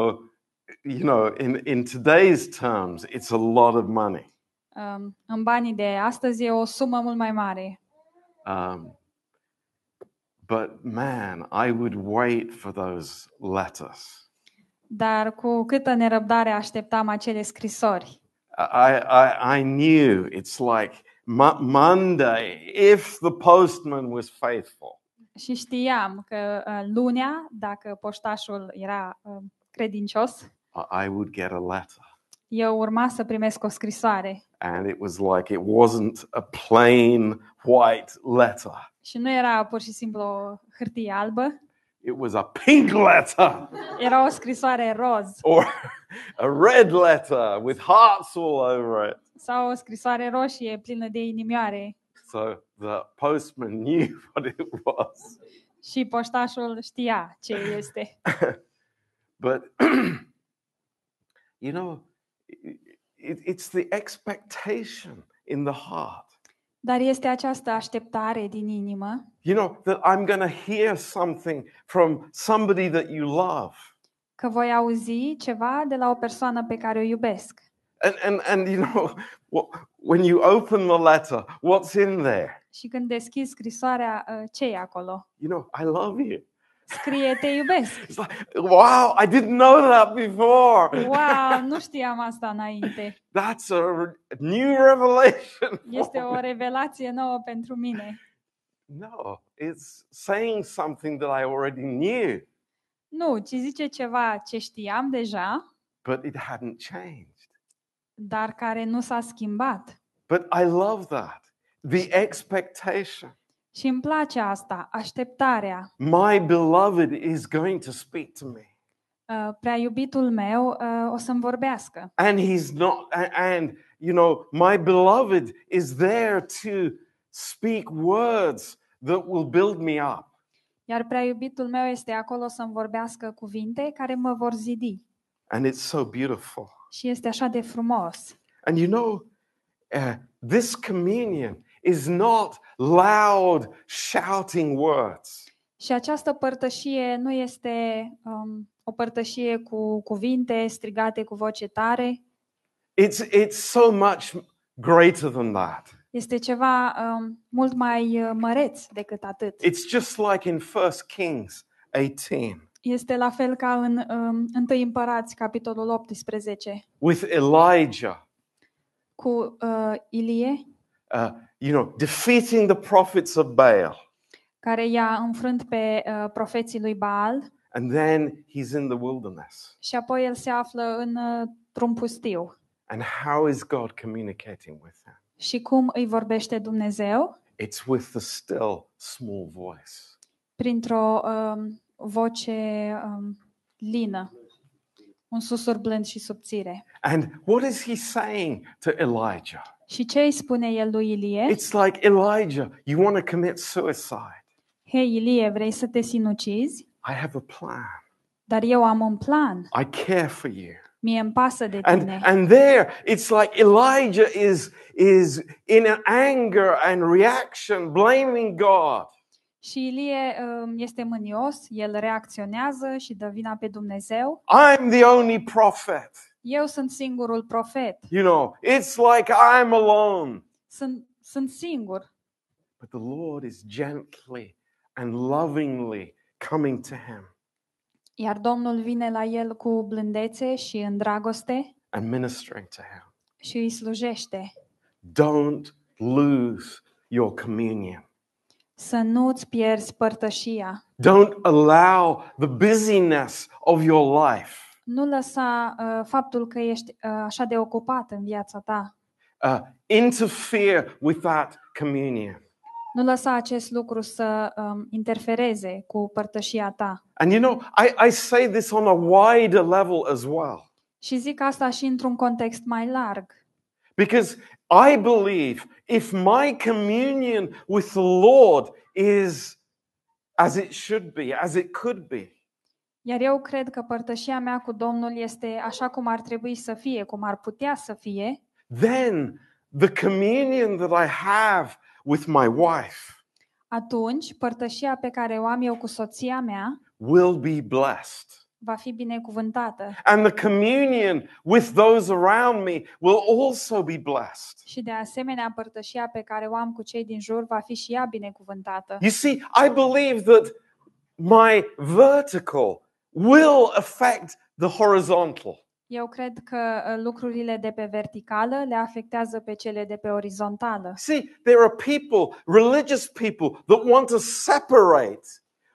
you know, in in today's terms, it's a lot of money. Um, în banii de astăzi e o sumă mult mai mare. Um, But man, I would wait for those letters. Dar cu câtă nerăbdare așteptam acele scrisori. I I I knew it's like Monday if the postman was faithful. Și știam că lunea, dacă poștașul era credincios, I would get a letter. Eu urma să primesc o scrisoare. And it was like it wasn't a plain white letter. Și nu era pur și simplu o hârtie albă. It was a pink letter. Era o scrisoare roz. Or a red letter with hearts all over it. Sau o scrisoare roșie plină de inimioare. So the postman knew what it was. Și poștașul știa ce este. But you know, it, it's the expectation in the heart. Dar este această așteptare din inimă. You know that I'm going to hear something from somebody that you love. Că voi auzi ceva de la o persoană pe care o iubesc. And and and you know when you open the letter, what's in there? Și când deschizi scrisoarea, ce e acolo? You know, I love you. Scrie te iubesc. It's like, wow, I didn't know that before. Wow, nu știam asta înainte. That's a new revelation. Este o revelație nouă pentru mine. No, it's saying something that I already knew. Nu, ci zice ceva ce știam deja. But it hadn't changed. Dar care nu s-a schimbat. But I love that. The expectation. Și îmi place asta, așteptarea. My beloved is going to speak to me. Uh, prea iubitul meu uh, o să-mi vorbească. And he's not and you know, my beloved is there to speak words that will build me up. Iar prea iubitul meu este acolo să-mi vorbească cuvinte care mă vor zidi. And it's so beautiful. Și este așa de frumos. And you know, uh, this communion is not loud shouting words. Și această părtășie nu este um, o părtășie cu cuvinte strigate cu voce tare. It's it's so much greater than that. Este ceva um, mult mai măreț decât atât. It's just like in First Kings eighteen. este la fel ca în um, întâi Împărați, capitolul optsprezece. With Elijah. Cu uh, Ilie. Uh, you know, defeating the prophets of Baal. Care i-a înfrânt pe uh, profeții lui Baal. And then he's in the wilderness. Și apoi el se află în uh, un pustiu. And how is God communicating with him? Și cum îi vorbește Dumnezeu? It's with the still small voice. Printr-o um, voce um, lină, un susur blând și subțire. And what is he saying to Elijah? Și ce îi spune el lui Ilie? It's like, Elijah, you want to commit suicide. Hei, Ilie, vrei să te sinucizi? I have a plan. Dar eu am un plan. I care for you. Mie îmi pasă de tine. And, and there it's like Elijah is is in an anger and reaction, blaming God. Și Ilie este mânios, el reacționează și dă vina pe Dumnezeu. I'm the only prophet. Eu sunt singurul profet. You know, it's like I'm alone. Sunt, sunt singur. But the Lord is gently and lovingly coming to him. Iar Domnul vine la el cu blândețe și în dragoste and ministering to him. Și îi slujește. Don't lose your communion. Să nu-ți pierzi părtășia. Don't allow the busyness of your life. Nu lăsa uh, faptul că ești uh, așa de ocupat în viața ta. Uh, interfere with that communion. Nu lăsa acest lucru să um, interfereze cu părtășia ta. And you know, I I say this on a wider level as well. Și zic asta și într-un context mai larg. Because I believe if my communion with the Lord is as it should be, as it could be. Iar eu cred că părtășia mea cu Domnul este așa cum ar trebui să fie, cum ar putea să fie. Then the communion that I have with my wife, atunci părtășia pe care o am eu cu soția mea will be blessed. Va fi binecuvântată. And the communion with those around me will also be blessed. Și de asemenea părtășia pe care o am cu cei din jur va fi și ea binecuvântată. You see, I believe that my vertical will affect the horizontal. Eu cred că lucrurile de pe verticală le afectează pe cele de pe orizontală. See, there are people, religious people, that want to separate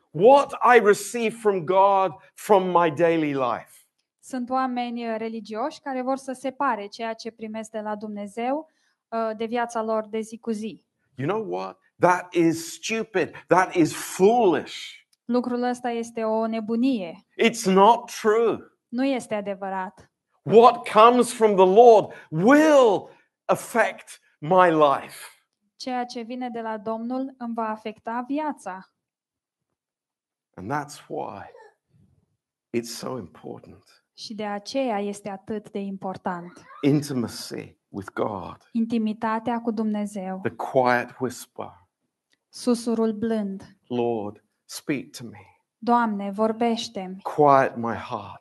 what I receive from God from my daily life. Sunt oameni religioși care vor să separe ceea ce primesc de la Dumnezeu de viața lor de zi cu zi. You know what? That is stupid. That is foolish. Lucrul ăsta este o nebunie. It's not true. Nu este adevărat. What comes from the Lord will affect my life. Ceea ce vine de la Domnul îmi va afecta viața. And that's why it's so important. Și de aceea este atât de important. Intimacy with God. Intimitatea cu Dumnezeu. The quiet whisper. Susurul blând. Lord, speak to me. Doamne, vorbește-mi. Quiet my heart.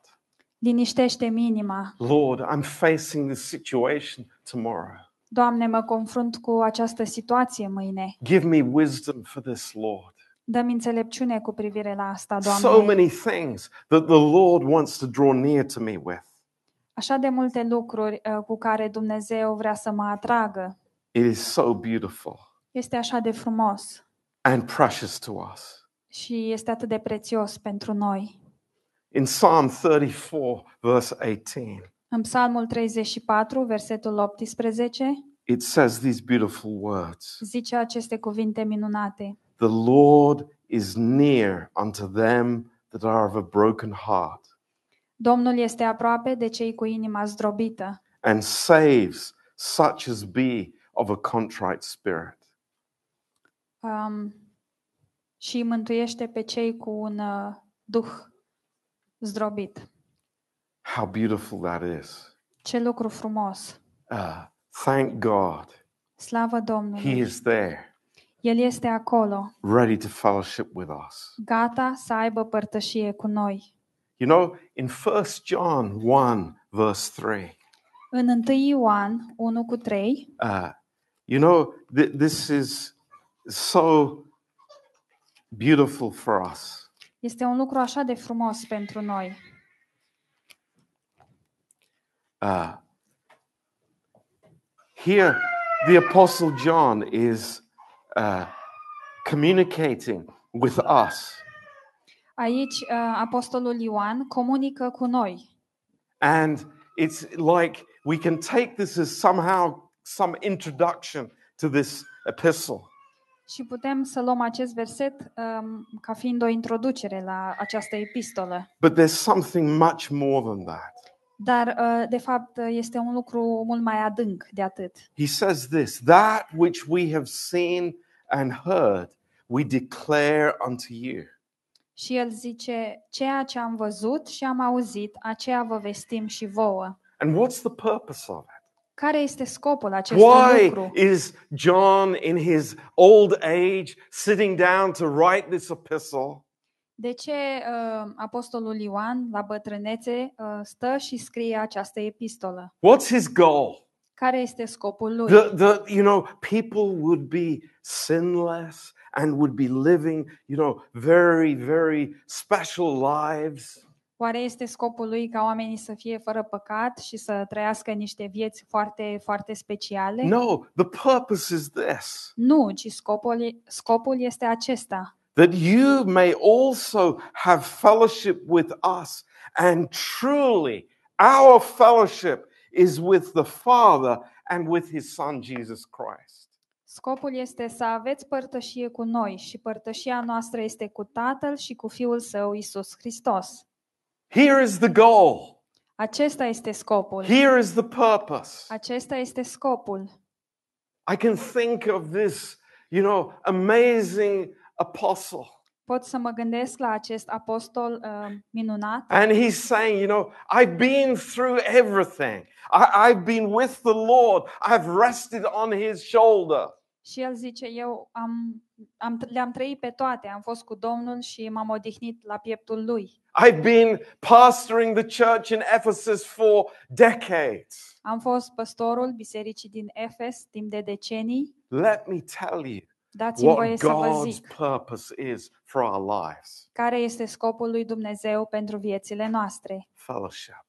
Liniștește-mi inima. Lord, I'm facing this situation tomorrow. Doamne, mă confrunt cu această situație mâine. Give me wisdom for this, Lord. Dă-mi înțelepciune cu privire la asta, Doamne. So many things that the Lord wants to draw near to me with. Așa de multe lucruri uh, cu care Dumnezeu vrea să mă atragă. It is so beautiful. Este așa de frumos. And precious to us. Și este atât de prețios pentru noi. In Psalm thirty-four, verse eighteen. În Psalmul treizeci și patru, versetul optsprezece. It says these beautiful words. Zice aceste cuvinte minunate. The Lord is near unto them that are of a broken heart. Domnul este aproape de cei cu inima zdrobită. And saves such as be of a contrite spirit. Um, și mântuiește pe cei cu un uh, duh zdrobit. How beautiful that is. Ce lucru frumos. Uh, thank God. Slavă Domnului. He is there. El este acolo. Ready to fellowship with us. Gata să aibă părtășie cu noi. You know, in First John one verse three. În întâi Ioan unu cu trei. Uh, you know, th- this is so beautiful for us. Este un lucru așa de frumos pentru noi. Uh, here, the Apostle John is uh, communicating with us. Aici, uh, Apostolul Ioan comunică cu noi. And it's like we can take this as somehow some introduction to this epistle. Și putem să luăm acest verset um, ca fiind o introducere la această epistolă. But there's something much more than that. Dar uh, de fapt este un lucru mult mai adânc de atât. He says this, that which we have seen and heard, we declare unto you. Și el zice, ceea ce am văzut și am auzit, aceea vă vestim și vouă. And what's the purpose of it? Care este scopul acestui Why lucru? Is John in his old age sitting down to write this epistle? De ce uh, apostolul Ioan la bătrânețe uh, stă și scrie această epistolă? What's his goal? Care este scopul lui? The, the, you know, people would be sinless and would be living, you know, very, very special lives. Oare este scopul lui ca oamenii să fie fără păcat și să trăiască niște vieți foarte, foarte speciale? No, the purpose is this. Nu, ci scopul, scopul este acesta. That you may also have fellowship with us, and truly our fellowship is with the Father and with his Son Jesus Christ. Scopul este să aveți părtășie cu noi și părtășia noastră este cu Tatăl și cu Fiul Său, Iisus Hristos. Here is the goal. Acesta este scopul. Here is the purpose. Acesta este scopul. I can think of this, you know, amazing apostle. Pot să mă gândesc la acest apostol uh, minunat. And he's saying, you know, I've been through everything. I, I've been with the Lord. I've rested on his shoulder. Și el zice, eu am, am, le-am trăit pe toate, am fost cu Domnul și m-am odihnit la pieptul lui. I've been pastoring the church in Ephesus for decades. Am fost pastorul bisericii din Efes timp de decenii. Let me tell you what God's purpose is for our lives. Care este scopul lui Dumnezeu pentru viețile noastre? Fellowship.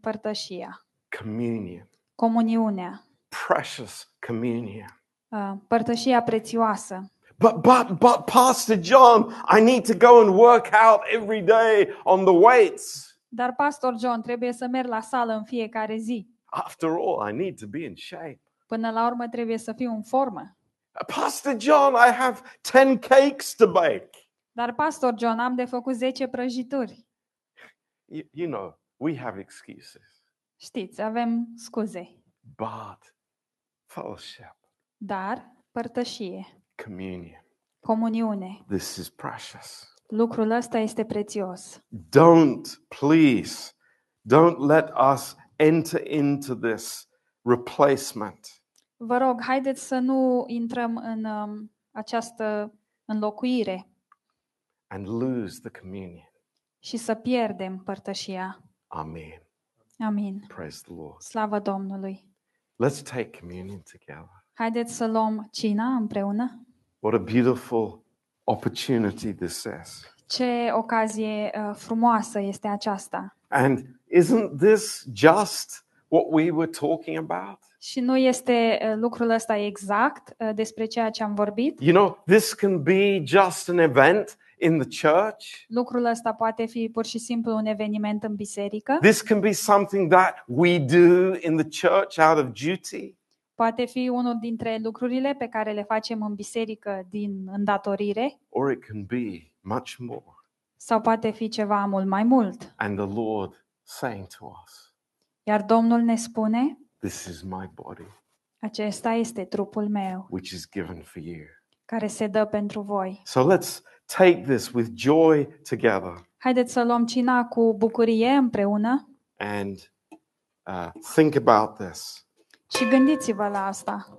Părtășia. Communion. Comuniunea. Precious communion. Uh, părtășia prețioasă. But, but, but, Pastor John, I need to go and work out every day on the weights. Dar Pastor John, trebuie să merg la sală în fiecare zi. After all, I need to be in shape. Până la urmă trebuie să fiu în formă. Pastor John, I have ten cakes to bake. Dar Pastor John, am de făcut zece prăjituri. You, you know, we have excuses. Știți, avem scuze. But fellowship. Dar părtășie. Communion. Comuniune. This is precious. Lucrul ăsta este prețios. Don't, please, don't let us enter into this replacement. Vă rog, haideți să nu intrăm în um, această înlocuire. And lose the communion. Și să pierdem părtășia. Amen. Amen. Praise the Lord. Slavă Domnului. Let's take communion together. Haideți să luăm cina împreună. What a beautiful opportunity this is. Ce ocazie uh, frumoasă este aceasta. And isn't this just what we were talking about? Și nu este uh, lucrul ăsta exact uh, despre ceea ce am vorbit? You know, this can be just an event in the church. Lucrul ăsta poate fi pur și simplu un eveniment în biserică. This can be something that we do in the church out of duty. Poate fi unul dintre lucrurile pe care le facem în biserică din îndatorire. Or it can be much more. Sau poate fi ceva mult mai mult. And the Lord saying to us. Iar Domnul ne spune: This is my body. Acesta este trupul meu. Which is given for you. Care se dă pentru voi. So let's take this with joy together. Haideți să luăm cina cu bucurie împreună. And uh, think about this. Și gândiți-vă la asta.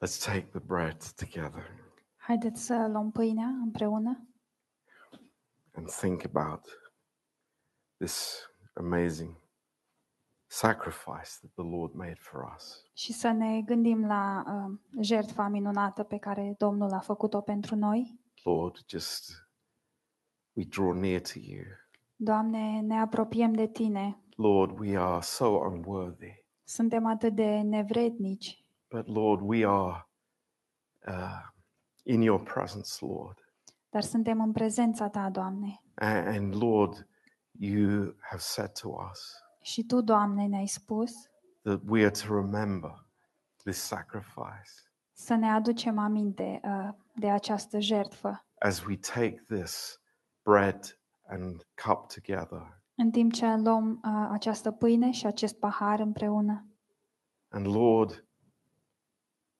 Let's take the bread together. Haideți să luăm pâinea împreună. And think about this amazing sacrifice that the Lord made for us. Și să ne gândim la uh, jertfa minunată pe care Domnul a făcut-o pentru noi. Lord, just we draw near to you. Doamne, ne apropiem de tine. Lord, we are so unworthy. Suntem atât de nevrednici. But Lord, we are uh, in your presence, Lord. Dar suntem în prezența ta, Doamne. And, and Lord, you have said to us. Și tu, Doamne, ne-ai spus that we are to remember this sacrifice. Să ne aducem aminte uh, de această jertfă. As we take this bread and cup together. În timp ce luăm uh, această pâine și acest pahar împreună. And Lord,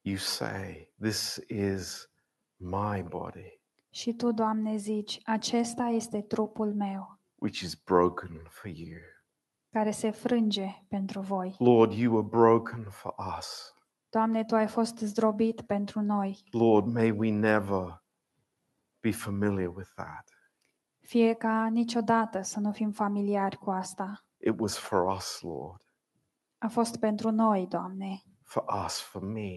you say, this is my body. Și tu, Doamne, zici, acesta este trupul meu. Which is broken for you. Care se frânge pentru voi. Lord, you were broken for us. Doamne, tu ai fost zdrobit pentru noi. Lord, may we never be familiar with that. Fie ca niciodată să nu fim familiari cu asta. It was for us, Lord. A fost pentru noi, Doamne. For us, for me.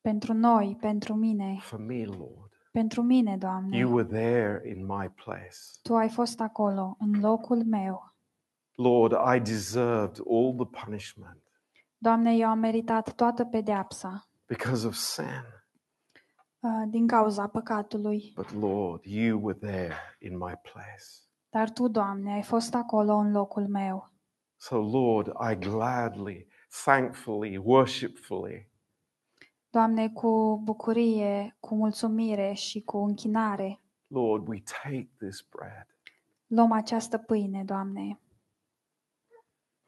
Pentru noi, pentru mine. For me, Lord. Pentru mine, Doamne. You were there in my place. Tu ai fost acolo, în locul meu. Lord, I deserved all the punishment. Doamne, eu am meritat toată pedeapsa. Because of sin. Uh, din cauza păcatului. But Lord, you were there in my place. Dar tu, Doamne, ai fost acolo în locul meu. So Lord, I gladly, thankfully, worshipfully. Doamne, cu bucurie, cu mulțumire și cu închinare. Lord, we take this bread. Luăm această pâine, Doamne.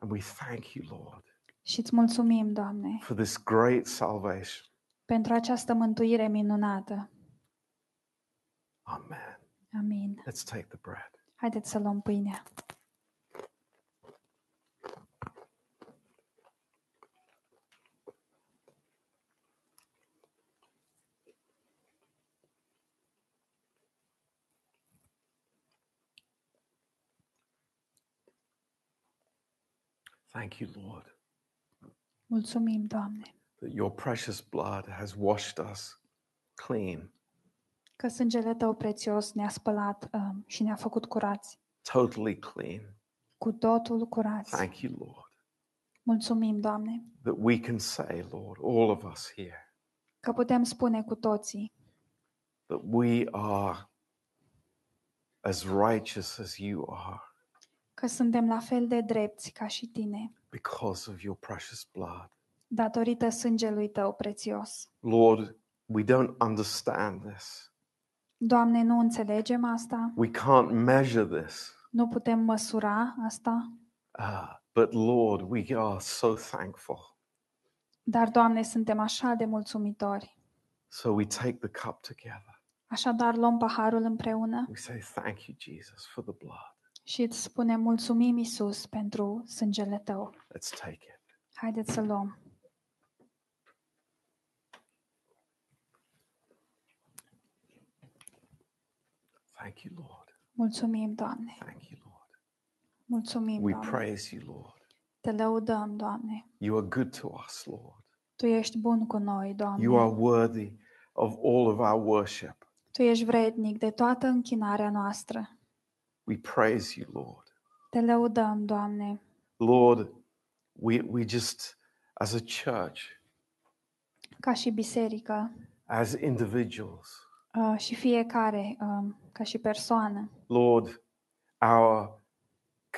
And we thank you, Lord. Și îți mulțumim, Doamne. For this great salvation. Pentru această mântuire minunată. Amen. Amin. Let's take the bread. Haideți să luăm pâinea. Thank you, Lord. Mulțumim, Doamne. That your precious blood has washed us clean. Că sângele tău prețios ne-a spălat um, și ne-a făcut curați. Totally clean. Cu totul curați. Thank you, Lord. Mulțumim, Doamne. That we can say, Lord, all of us here. Că putem spune cu toții. That we are as righteous as you are. Că suntem la fel de drepți ca și tine. Because of your precious blood. Datorită sângelui tău prețios. Lord, we don't understand this. Doamne, nu înțelegem asta. We can't measure this. Nu putem măsura asta. Ah, but Lord, we are so thankful. Dar, Doamne, suntem așa de mulțumitori. So we take the cup together. Așadar luăm paharul împreună. We say thank you, Jesus, for the blood. Și îți spune mulțumim, Iisus, pentru sângele tău. Let's take it. Haideți să luăm. Thank you, Lord. Mulțumim, Doamne. Thank you, Lord. Mulțumim, Doamne. We praise you, Lord. Te lăudăm, Doamne. You are good to us, Lord. Tu ești bun cu noi, Doamne. You are worthy of all of our worship. Tu ești vrednic de toată închinarea noastră. We praise you, Lord. Te lăudăm, Doamne. Lord, we we just as a church. Ca și biserică. As individuals. Uh, și fiecare um, ca și persoană. Lord, our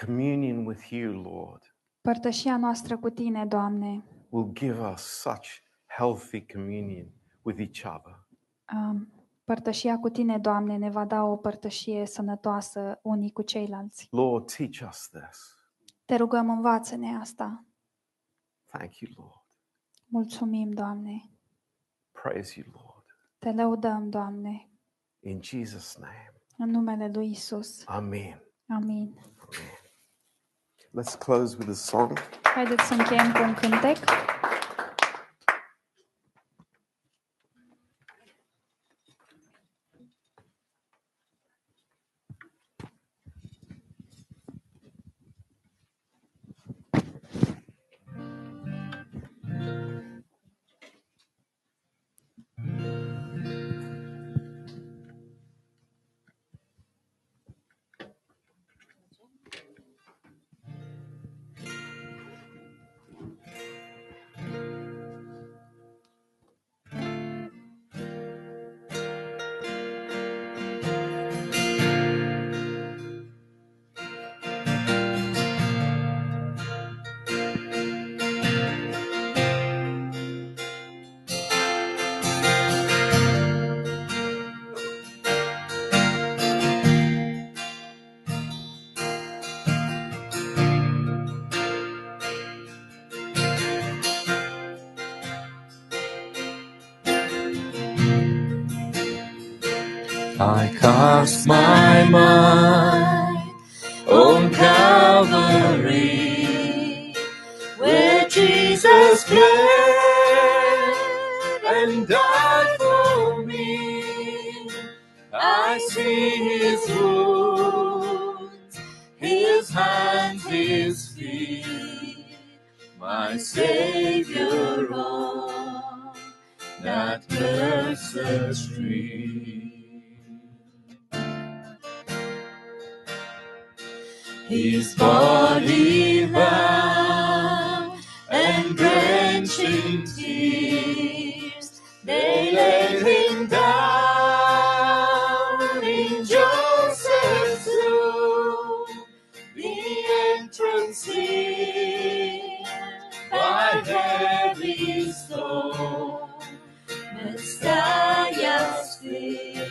communion with you, Lord. Părtășia noastră cu tine, Doamne. Will give us such healthy communion with each other. Um, Părtășia cu tine, Doamne, ne va da o părtășie sănătoasă unii cu ceilalți. Lord, teach us this. Te rugăm, învață-ne asta. Thank you, Lord. Mulțumim, Doamne. Praise you, Lord. Te lăudăm, Doamne. In Jesus' name. În numele lui Isus. Amen. Amin. Amen. Let's close with a song. Haideți să încheiem cu un cântec. I cast my mind on Calvary, where Jesus bled and died for me. I see his wounds, his hands, his feet, my Savior on that cursed tree. His body wrapped and drenched in tears, they laid him down in Joseph's room. The entrance here by heavy stone, Messiah's fear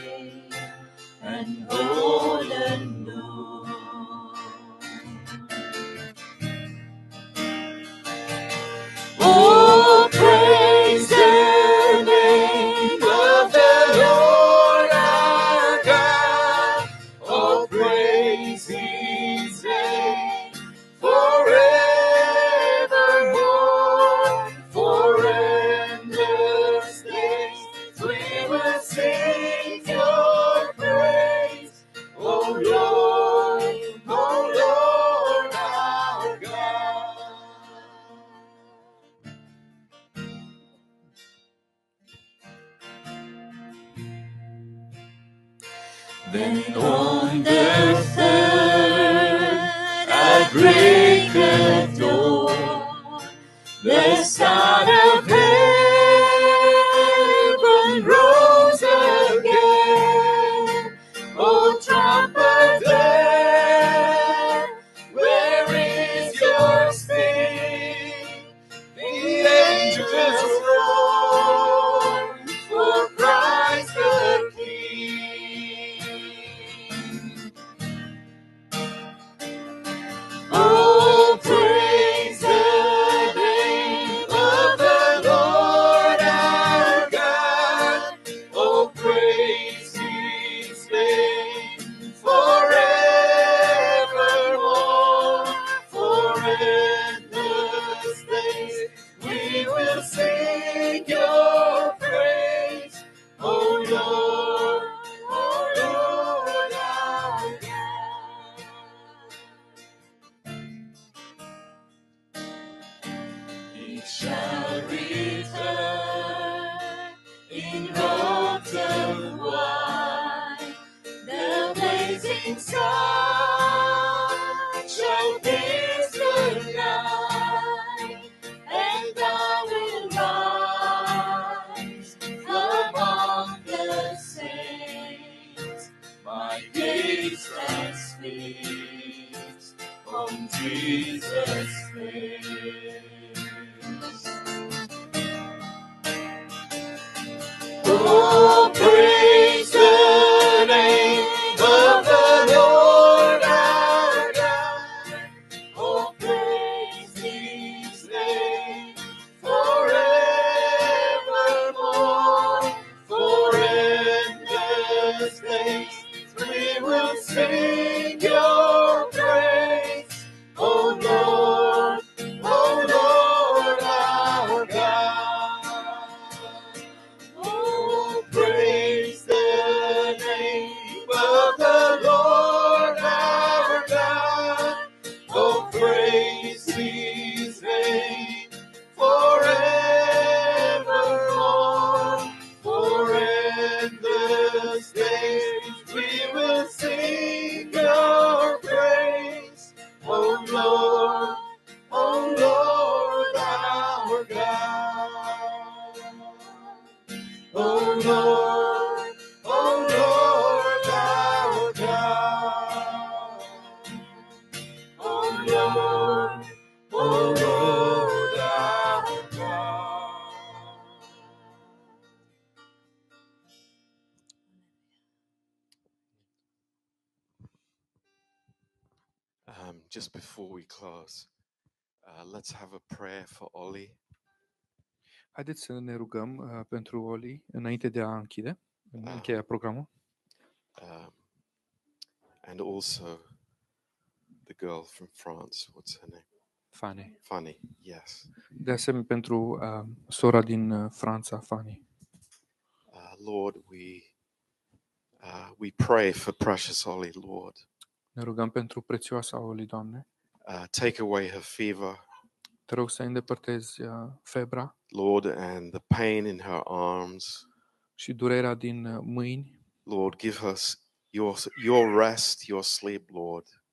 and golden. Just before we close, uh, let's have a prayer for Oli. Haideți să ne rugăm uh, pentru Oli înainte de a închide, uh, încheia programul. Um, and also the girl from France, what's her name? Fanny. Fanny, yes. De asemenea pentru uh, sora din uh, Franța, Fanny. Uh, Lord, we uh, we pray for precious Holly, Lord. Ne rugăm pentru prețioasa Holly, Doamne. Uh, take away her fever. Te rog să îndepărtezi uh, febra. Lord, and the pain in her arms. Și durerea din uh, mâini. Lord, give us your your rest, your sleep, Lord.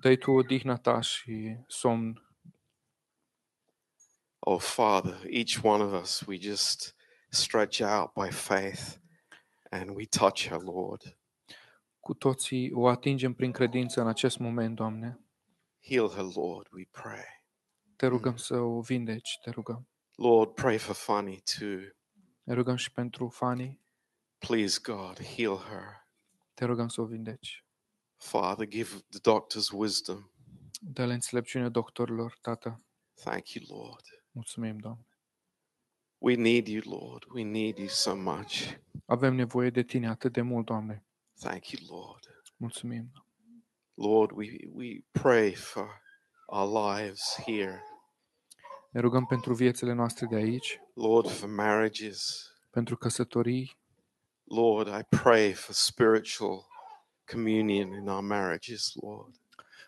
Dă-i tu odihna ta și somn. Oh Father, each one of us, we just stretch out by faith and we touch her, Lord. Cu toții o atingem prin credință în acest moment, Doamne. Heal her, Lord, we pray. Te rugăm să o vindeci, te rugăm. Lord, pray for Fanny too. Ne rugăm și pentru Fanny. Please, God, heal her. Te rugăm să o vindeci. Father, give the doctors wisdom. Dă-le înțelepciune doctorilor, Tată. Thank you, Lord. Mulțumim, Doamne. We need you, Lord. We need you so much. Avem nevoie de tine atât de mult, Doamne. Thank you, Lord. Mulțumim. Lord, we we pray for our lives here. Ne rugăm pentru viețile noastre de aici. Lord, for marriages. Pentru căsătorii. Lord, I pray for spiritual communion in our marriages, Lord.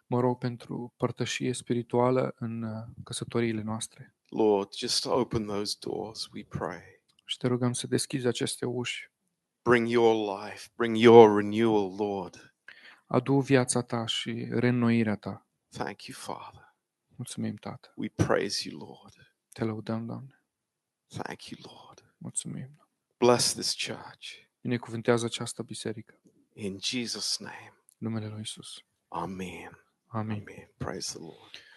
Mă rog pentru părtășie spirituală în căsătoriile noastre. Lord, just open those doors, we pray. Și te rugăm să deschizi aceste uși. Bring your life, bring your renewal, Lord. Adu viața ta și reînnoirea ta. Thank you, Father. Mulțumim, Tată. We praise you, Lord. Te lăudăm, Doamne. Thank you, Lord. Mulțumim. Bless this church. Binecuvântează această biserică. In Jesus' name. Numele lui Isus. Amen. Amen. Amen. Praise the Lord.